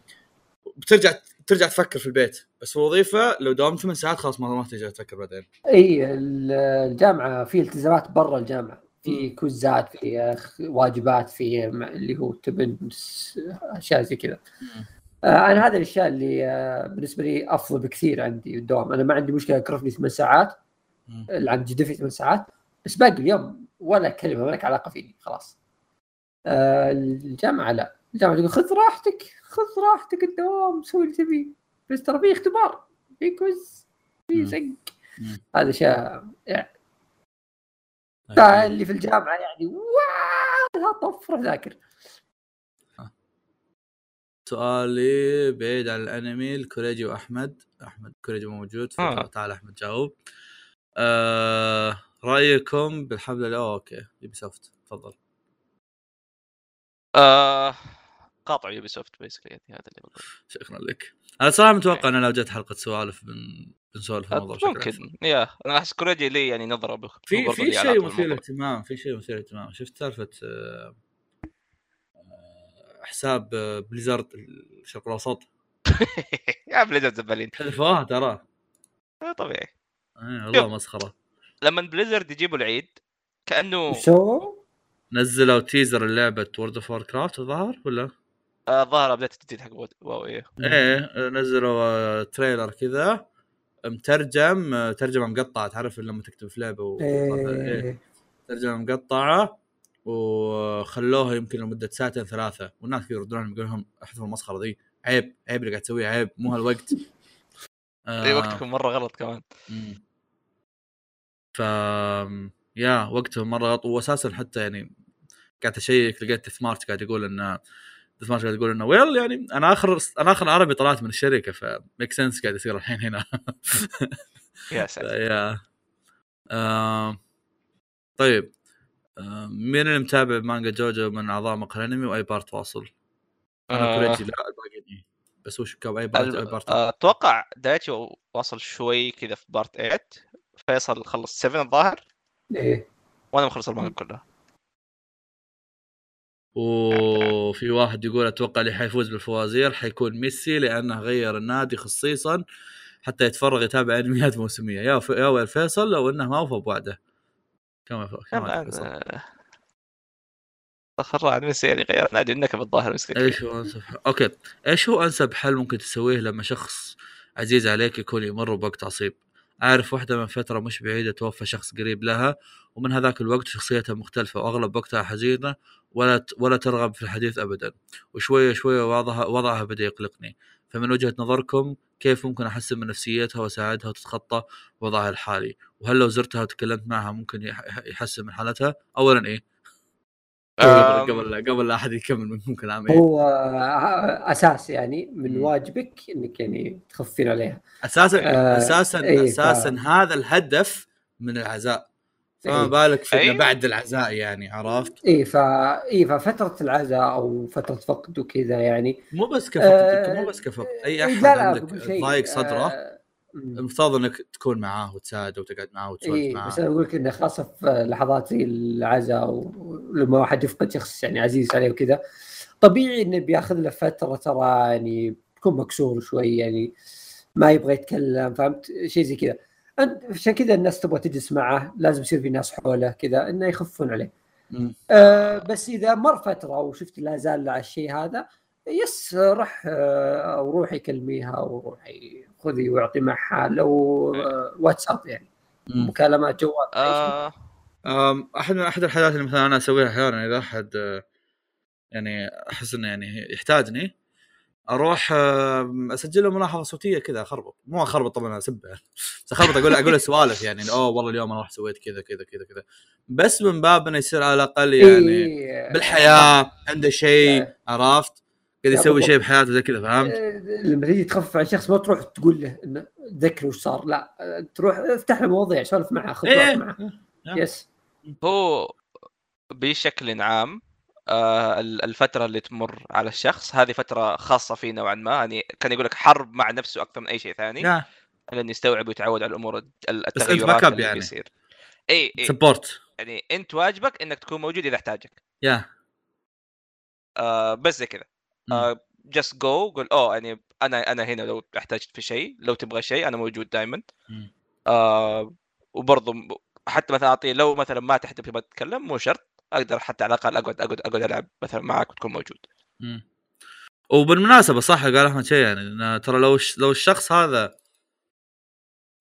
بترجع تفكر في البيت، بس الوظيفه لو دوامت 8 ساعات خلاص ما ترجع تفكر بعدين. اي الجامعه في التزامات برا الجامعه، في كوزات، في واجبات، في اللي هو تبن اشياء زي كذا. انا هذا الاشياء اللي بالنسبه لي افضل بكثير عندي الدوام. انا ما عندي مشكله اكرفني 8 ساعات اللي عندي دفي 8 ساعات، بس باقي اليوم ولا كلمه ولا علاقه فيني خلاص. الجامعه لا، الجامعه تقول خذ راحتك الدوام، سوي اللي تبي، بس ترى في اختبار، في كوز، في زق، هذا شيء يعني. اللي في الجامعه يعني واو طف روح ذاكر. سؤالي بعيد عن الانمي، الكوريجي واحمد، احمد كوريجي موجود تعال احمد جاوب. رايكم بالحمله الاوكي يوبيسوفت تفضل. قاطع يوبيسوفت بيسكلي، هذا اللي بقوله. شكرا لك. انا صراحه متوقع ان لو جت حلقه سوالف بنسولف في الموضوع ممكن. يا انا احس كوريجي لي يعني نظره في شيء مثير اهتمام، شفت سالفه حساب بليزرد الشرق الاوسط يا بليزرد زبالين حذفوها ترى طبيعي. والله مسخره لما بليزرد يجيبوا العيد كانه نزلوا تيزر لعبه وورد اوف وور كرافت الظاهر، ولا الظاهر بدات التجديد حق واو ايه نزلوا تريلر كذا مترجم، ترجمه مقطعه، تعرف لما تكتب في لعبه ترجمه مقطعه، وخلوها يمكن لمده ساعتين ثلاثه، والناس يردون يقول لهم احذفوا المسخره ذي، عيب اللي قاعد تسويه، عيب مو هالوقت. اي وقتكم مره غلط كمان. ف يا وقتهم مره غلط، واساسا حتى يعني قاعد اشيك لقيت سمارت قاعد يقول ان ويل يعني انا اخر عربي طلعت من الشركه، فميك سنس قاعد يصير الحين هنا. يا ساتر. يا طيب، مين اللي متابع مانجا جوجو من اعضاء مقهى انمي، واي بارت واصل؟ انا كوريجي لا باقي، بس وش كم اي بارت؟ اتوقع دايتشي واصل شوي كذا في بارت 8، فيصل خلص 7 الظاهر ايه، وانا مخلص المانجا كلها. وفي واحد يقول اتوقع اللي حيفوز بالفوازير حيكون ميسي، لانه غير النادي خصيصا حتى يتفرغ يتابع انميات موسميه. يا ويل فيصل لو انه ما وفى بوعده. كم تخرع ميسي يعني غير نادي انك بالظاهر مسكين. ايش هو انسب حل ممكن تسويه لما شخص عزيز عليك يكون يمر بوقت عصيب. أعرف واحدة من فترة مش بعيدة توفى شخص قريب لها، ومن هذاك الوقت شخصيتها مختلفة وأغلب وقتها حزينة ولا ترغب في الحديث أبدا، وشوية شوية وضعها بدأ يقلقني. فمن وجهة نظركم كيف ممكن أحسن من نفسيتها وأساعدها وتتخطى وضعها الحالي؟ وهل لو زرتها وتكلمت معها ممكن يحسن من حالتها؟ أولا إيه؟ قبل لا أحد يكمل ممكن أعمل إيه؟ هو أساس يعني من واجبك إنك يعني تخفين عليها أساساً هذا الهدف من العزاء، فما بالك فينا بعد العزاء يعني عرفت؟ ففترة العزاء أو فترة فقد وكذا يعني مو بس كفقد أي أحد عندك ضايق صدره المفترض إنك تكون معاه وتساعده وتقعد معاه وتسولف معاه. بس أنا أقول لك إنه خاصة في لحظات العزاء ولما واحد يفقد شخص يعني عزيز عليه وكذا طبيعي إنه بياخذ له فترة ترى يعني بيكون مكسور شوي يعني ما يبغى يتكلم فهمت شيء زي كذا. عشان كذا الناس تبغى تجلس معه لازم يصير في ناس حوله كذا انه يخفون عليه. بس اذا مر فتره وشفت لا زال على الشيء هذا يس راح روحي كلميها وروحي خذي واعطي معها لو واتساب يعني مكالمات جوال. احد الحالات اللي مثلا انا اسويها احيانا اذا احد يعني احس انه يعني يحتاجني اروح اسجل له ملاحظه صوتيه كذا اخربط مو اخربط طبعا اسبها بس اخربط اقول له سوالف يعني اوه والله اليوم انا راح سويت كذا كذا كذا كذا بس من باب انه يصير على الاقل يعني بالحياه عنده شيء عرفت قاعد يسوي شيء بحياته زي كذا فهمت. لما تيجي تخفف على شخص ما تروح تقول له انه ذكر وش صار، لا تروح افتح له مواضيع سولف معه خذ معه يس. هو بشكل عام الفترة اللي تمر على الشخص هذه فترة خاصة فيه نوعا ما، يعني كان يقولك حرب مع نفسه أكثر من أي شيء ثاني لأن يستوعب ويتعود على الأمور التغيرات اللي يعني. بيصير أي سبورت يعني أنت واجبك أنك تكون موجود إذا احتاجك بس زي كذا just go قول يعني أنا هنا لو احتاجت في شيء لو تبغى شيء أنا موجود دائما. وبرضه حتى مثلا أعطيه لو مثلا ما تحتاج تبغى تتكلم مو شرط اقدر حتى على الاقل اقعد العب مثلا معك وتكون موجود. وبالمناسبه صح قال احمد شيء يعني ترى لو الشخص هذا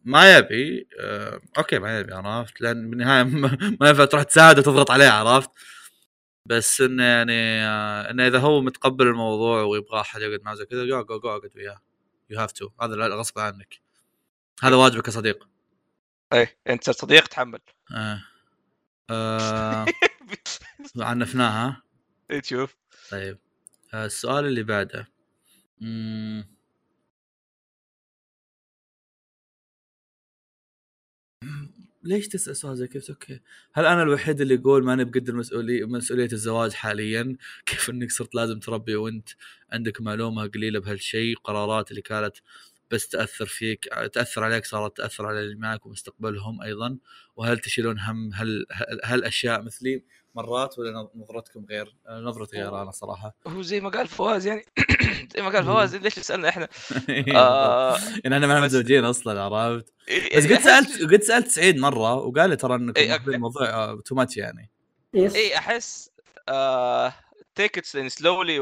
ما يبي اوكي ما يبي عرفت لان بالنهايه ما ينفع تروح تساعده تضغط عليه عرفت، بس انه يعني انه اذا هو متقبل الموضوع ويبغى حد يقعد معه زي كذا جو اقعد وياه يو هاف تو، هذا غصب عنك هذا واجبك كصديق. ايه انت صديق تحمل عنفناها تشوف. طيب السؤال اللي بعده ليش تسأل سؤال زي كيف؟ اوكي هل انا الوحيد اللي يقول ماني بقدر مسؤولية الزواج حاليا؟ كيف انك صرت لازم تربي وانت عندك معلومة قليلة بهالشيء؟ قرارات اللي كانت بس تأثر فيك تأثر عليك صارت تأثر على اللي معك ومستقبلهم أيضا. وهل تشيلون هم هل أشياء مثلي مرات ولا نظرتكم غير نظرتي غير؟ أنا صراحة هو زي ما قال فواز يعني زي ما قال فواز ليش سألنا إحنا إن أنا ما أنا متزوجين أصلا عرفت. بس قد سألت سعيد مرة وقال لي ترى إنك الموضوع too much يعني إيه أحس take it slowly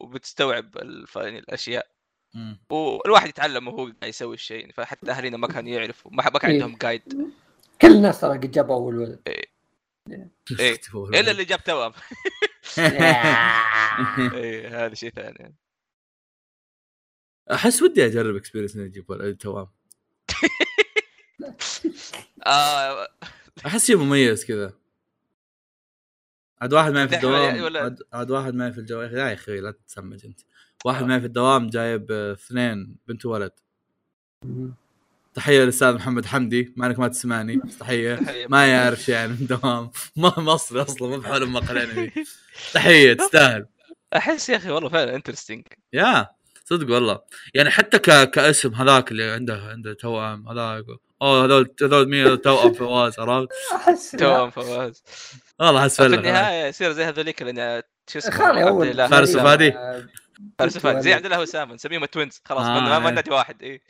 وبتستوعب الأشياء والواحد يتعلم وهو قاعد يسوي الشيء. فحتى أهلنا ما كانوا يعرفوا ما كان عندهم قايد، كل الناس ترى قد جابوا أول ولد إلا اللي جاب توأم هذا شيء ثاني. أحس ودي أجرب إكسبيرينس إني أجيب ولد توأم، أحس شيء مميز كذا. عاد واحد معي في الدوام يا أخي لا تسمج أنت. واحد معي في الدوام جايب 2 بنت ولد. تحية للأستاذ محمد حمدي، مع إنك ما تسمعني تحية ما يعرف شيء عن الدوام، ما مصري أصلا ما بحول ما قلنا تحية تستاهل. أحس يا أخي والله فعلا انترستينج يا صدق والله يعني حتى كاسم هذاك اللي عنده توأم هذاك هذول مين توأم فواز عرفت توأم فواز والله حسفل. في النهاية يصير زي هذوليك لأن شو اسمه فارس وفادي زي عبد الله وسام نسميهم التوينز خلاص ما لنا واحد. إيه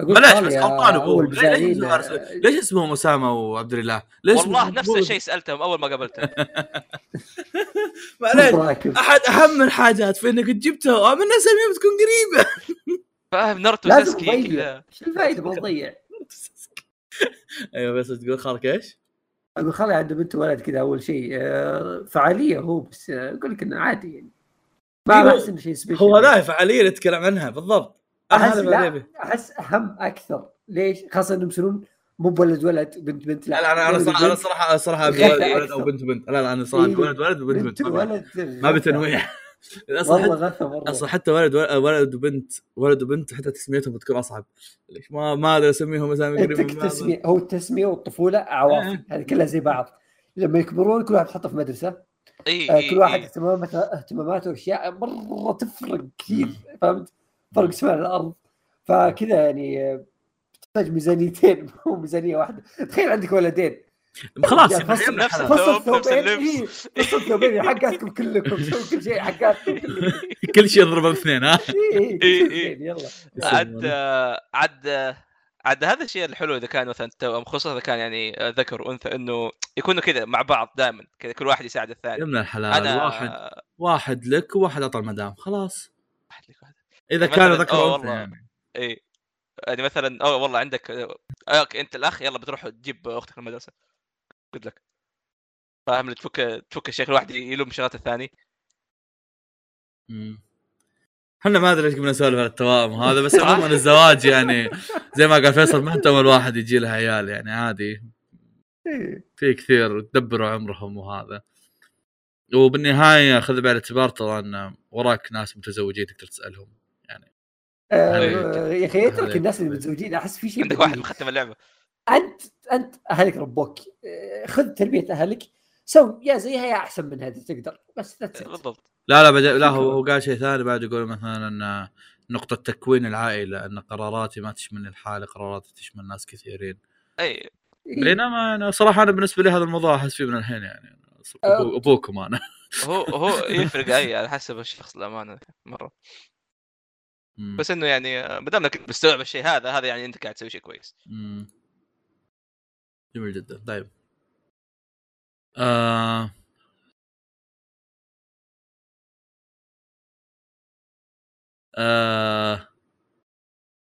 بلاش بس قطعنا بقول ليش اسمهم أسامة وعبد الله ليش والله نفس الشيء سألتهم أول ما قابلتهم ما أحد أهم الحاجات في إنك جبته ومن نسميهم تكون قريبة فاهم ناروتو ساسكي كذا، ايش الفايده بتضيع؟ ايوه بس تقول خالك ايش؟ اقول خالي عنده بنت ولد كذا اول شيء فعاليه هو، بس اقول لك انه عادي يعني ما احس انه شيء سبيشال. هو ذا فعاليه اللي تتكلم عنها بالضبط. احس اهم اكثر ليش؟ خاصه انهم يصيرون مو بولد ولد بنت بنت. لا لا انا صراحه ولد او بنت بنت. لا لا انا صراحه ولد ولد وبنت بنت ما بتنويع اصلا. حتى ولد وبنت ولد وبنت حتى تسميتهم بتكون اصعب. ليش ما ادري اسميهم مثلا قريب من هو التسميه والطفوله عواطف هذه كلها زي بعض. لما يكبرون كل واحد يحطه في مدرسه، كل واحد اهتماماته واشياء مره تفرق كثير، فهمت؟ فرق سما الارض. فكذا يعني تحتاج ميزانيتين مو ميزانيه واحده. تخيل عندك ولدين خلاص نفس الثوب نفس اللبس نفس الثوبين حقاتكم كلكم، كل شيء حقاتكم كل شيء يضرب باثنين. ها اي يلا عد هذا الشيء الحلو اذا كان مثلا خصوصا اذا كان يعني ذكر وانثى انه يكونوا كذا مع بعض دائما كذا، كل واحد يساعد الثاني. من الحلال واحد لك وواحد اطل مدام خلاص. واحد لك واحد اذا كان ذكر وانثى يعني اي يعني مثلا او والله عندك انت الاخ يلا بتروح تجيب اختك المدرسه قلت لك فاهم، تفك الشكل واحد يلوم شغلات الثاني. احنا ما ادري ايش بدنا نسولف على التوائم هذا، بس عموما الزواج يعني زي ما قال فيصل ما انت اول واحد يجي له عيال، يعني عادي في كثير تدبروا عمرهم وهذا. وبالنهايه خذ بالاعتبار ترى ان وراك ناس متزوجين تقدر تسالهم يعني. يا اخي اترك الناس اللي متزوجين، احس في شيء عندك واحد مختم اللعبه. انت اهلك ربوك، خذ تربيه اهلك سو يا زيها يا احسن من هذه تقدر، بس بالضبط. لا هو قال شيء ثاني بعد، يقول مثلا ان نقطه تكوين العائله ان قراراتي ما تشمل الحاله، قراراتي تشمل ناس كثيرين. اي بينما انا صراحه انا بالنسبه لي هذا الموضوع احس فيه من الحين يعني ابوكم انا هو يفرق اي على حسب الشخص الامانه مره. بس انه يعني بدل ما كنت مستوعب الشيء هذا يعني انت قاعد تسوي شيء كويس. جميل جدا. طيب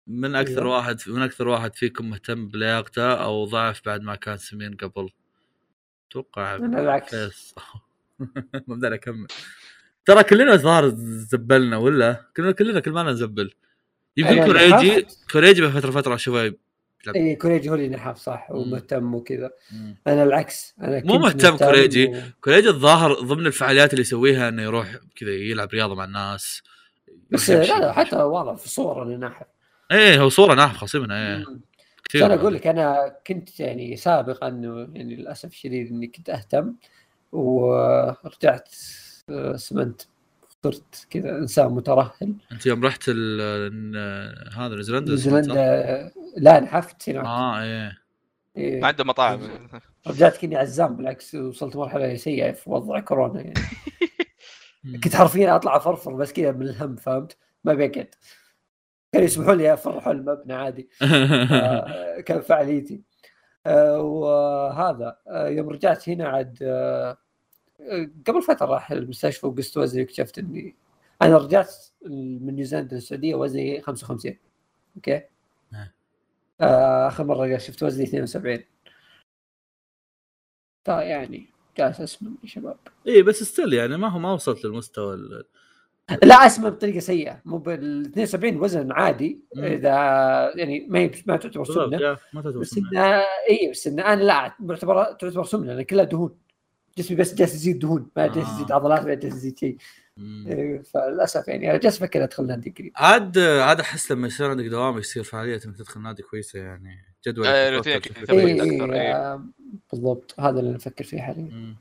من اكثر واحد فيكم مهتم بلياقته او ضعف بعد ما كان سمين قبل؟ اتوقع بالعكس. ما بدي اكمل ترى كلنا صار زبلنا ولا كلنا كل ما نزبل. يمكن كوريجي بفتره شوي. اي كوريجي هو اللي نحاف صح ومهتم وكذا. انا العكس، انا مو مهتم. كوريجي الظاهر ضمن الفعاليات اللي يسويها انه يروح كذا يلعب رياضه مع الناس بس. لا حتى والله في صوره انا ناحف. ايه هو صوره ناحف خاصمنا ايه كثير. انا اقول لك انا كنت يعني سابقا انه يعني للاسف الشديد اني كنت اهتم ورجعت سمنت صرت كذا انسان مترهل. انت يوم رحت هذا نيوزيلندا لا نحفت هناك. ايه ما عنده مطاعم. رجعت كني عزام بالعكس، وصلت مرحله سيئه في وضع كورونا يعني. كنت حرفيا اطلع افرفر بس كذا من الهم، فهمت؟ ما بقيت كانوا يسمحوا لي افرحوا المبنى عادي. كان فعاليتي. وهذا يوم رجعت هنا عاد قبل فتره راح المستشفى وقست وزني، اكتشفت اني انا رجعت من نيوزيلندا للسعوديه وزني 55. اوكي اخر مره شفت وزني 72. طيب يعني جالس اسمم يا شباب. ايه بس استل يعني ما وصلت للمستوى لا اسمم بطريقه سيئه. مو بال 72 وزن عادي اذا يعني ما تعتبر سمنه. بس اي بس انا لا تعتبر سمنه، انا كلها دهون جسمي، بس جالس يزيد دهون ما جالس يزيد عضلات ما جالس يزيد شيء. فللاسف يعني جالس فكر ادخل نادي قريب. عاد احس لما يصير عندك دوام يصير فعاليه انك تدخل نادي كويسه يعني جدول اكثر. بالضبط هذا اللي نفكر فيه حاليا.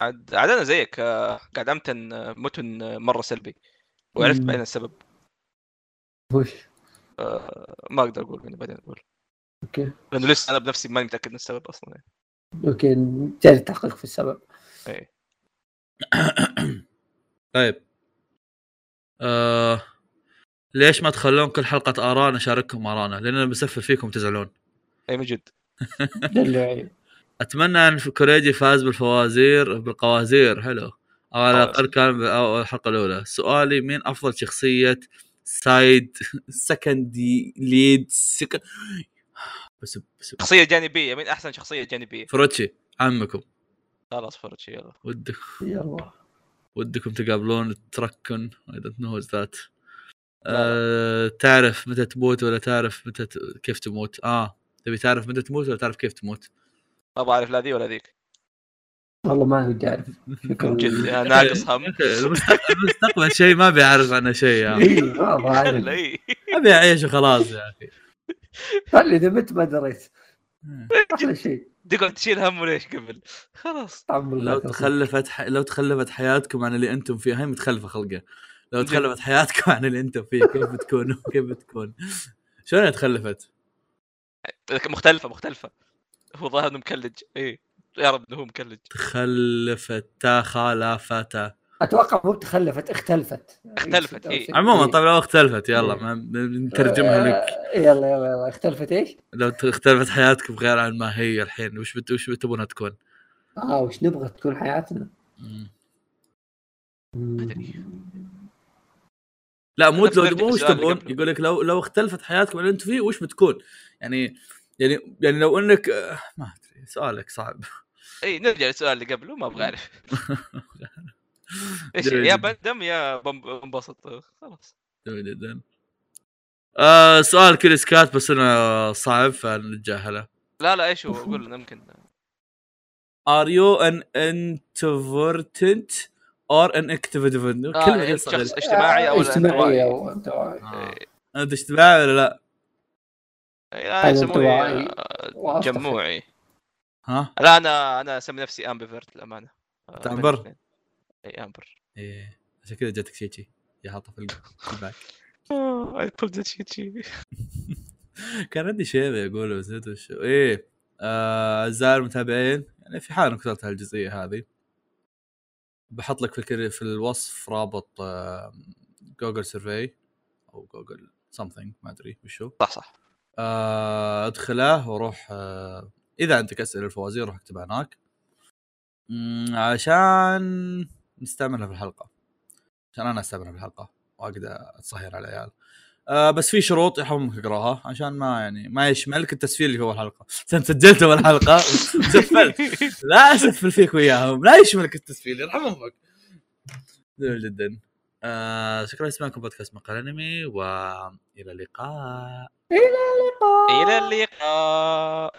عاد انا زيك قاعد امتن متن مره سلبي، وعرفت بعدين السبب وش ما اقدر اقول يعني بعدين اقول. اوكي لانه لسه انا بنفسي ما متاكد من السبب اصلا يعني. اوكي نحتاج تحقيق في السبب. اي طيب ليش ما تخلون كل حلقه ارانا شارككم ارانا؟ لاننا بنسفل فيكم تزعلون. اي من جد. اتمنى ان كوريجي فاز بالقوازير. حلو. على الاقل كان بالحلقه الاولى. سؤالي مين افضل شخصيه سايد سكندي ليد سك... بس شخصيه جانبيه. مين احسن شخصيه جانبيه؟ فروتشي عمكم. خلاص فروتشي يلا يلا ودكم تقابلون تركن ايضا نوز ذات. تعرف متى تموت ولا تعرف متى كيف تموت؟ تبي تعرف متى تموت ولا تعرف كيف تموت؟ ما بعرف لا ذي ولا ذيك والله ما هو عارف. شكرا ناقص هم المستقبل شيء ما بيعرف عنه شيء يعني. اي ما عارف ابي اعيش وخلاص يا اخي. قال لي اذا مت ما دريت احلى شيء. دقوا تشيل هم ليش قبل خلاص. لو تخلفت حياتكم عن اللي انتم فيه. هاي متخلفه خلقه. لو تخلفت حياتكم عن اللي انتم فيه كيف بتكون شلون تخلفت؟ مختلفه هو ظاهر انه مكلج. اي يا رب انه مكلج. تخلفت اتوقع مو تخلفت اختلفت إيه؟ عموما طيب لو اختلفت يلا ما نترجمها لك. يلا اختلفت ايش؟ لو اختلفت حياتكم غير عن ما هي الحين وش بتبونها تكون؟ وش نبغى تكون حياتنا؟ لا موت لو مو وش تبون. يقول لك لو اختلفت حياتكم اللي انتم فيه وش بتكون؟ يعني لو انك ما ادري سؤالك صعب. اي نرجع للسؤال اللي قبله ما ابغى اعرف. ايش يا بندم يا بنبسط خلاص جدا. سؤال كلاسيكات بس انا صعب فنتجاهله. لا ايش هو اقول ممكن ار يو ان انترفيرتنت ار ان اكتيفيتيفند كلمه شخص اجتماعي او انطوائي. انت اجتماعي ولا لا؟ انا يسموني جموعي. لا انا اسمي نفسي امبيفيرت الامانه. تعبر اي امبر. ايه عشان كذا جاتك شيء يا حاطه في الباك. اي طلبت شيء كان عندي شيء بقوله نسيت وش. ايه اعزائي المتابعين يعني في حال انكسرت هالجزئيه هذه بحط لك في الوصف رابط جوجل سيرفي او جوجل سمثينج ما ادري وشو. صح ادخله وروح. اذا عندك اسئله الفوازير روح اكتبها هناك عشان نستعملها في الحلقه عشان انا استعملها في الحلقه واقدر اتصهر على العيال. بس في شروط يحرمك اقراها عشان ما يشملك التسفير اللي في اول حلقه. سجلت اول حلقه وسفلت لا اسفل فيك وياهم لا يشملك التسفير يرحم امك جدا. شكرا لسماعكم بودكاست مقهى انمي والى اللقاء. الى اللقاء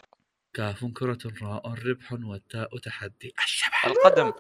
كاف كرة راء ربح والتاء تحدي الشبح القدم.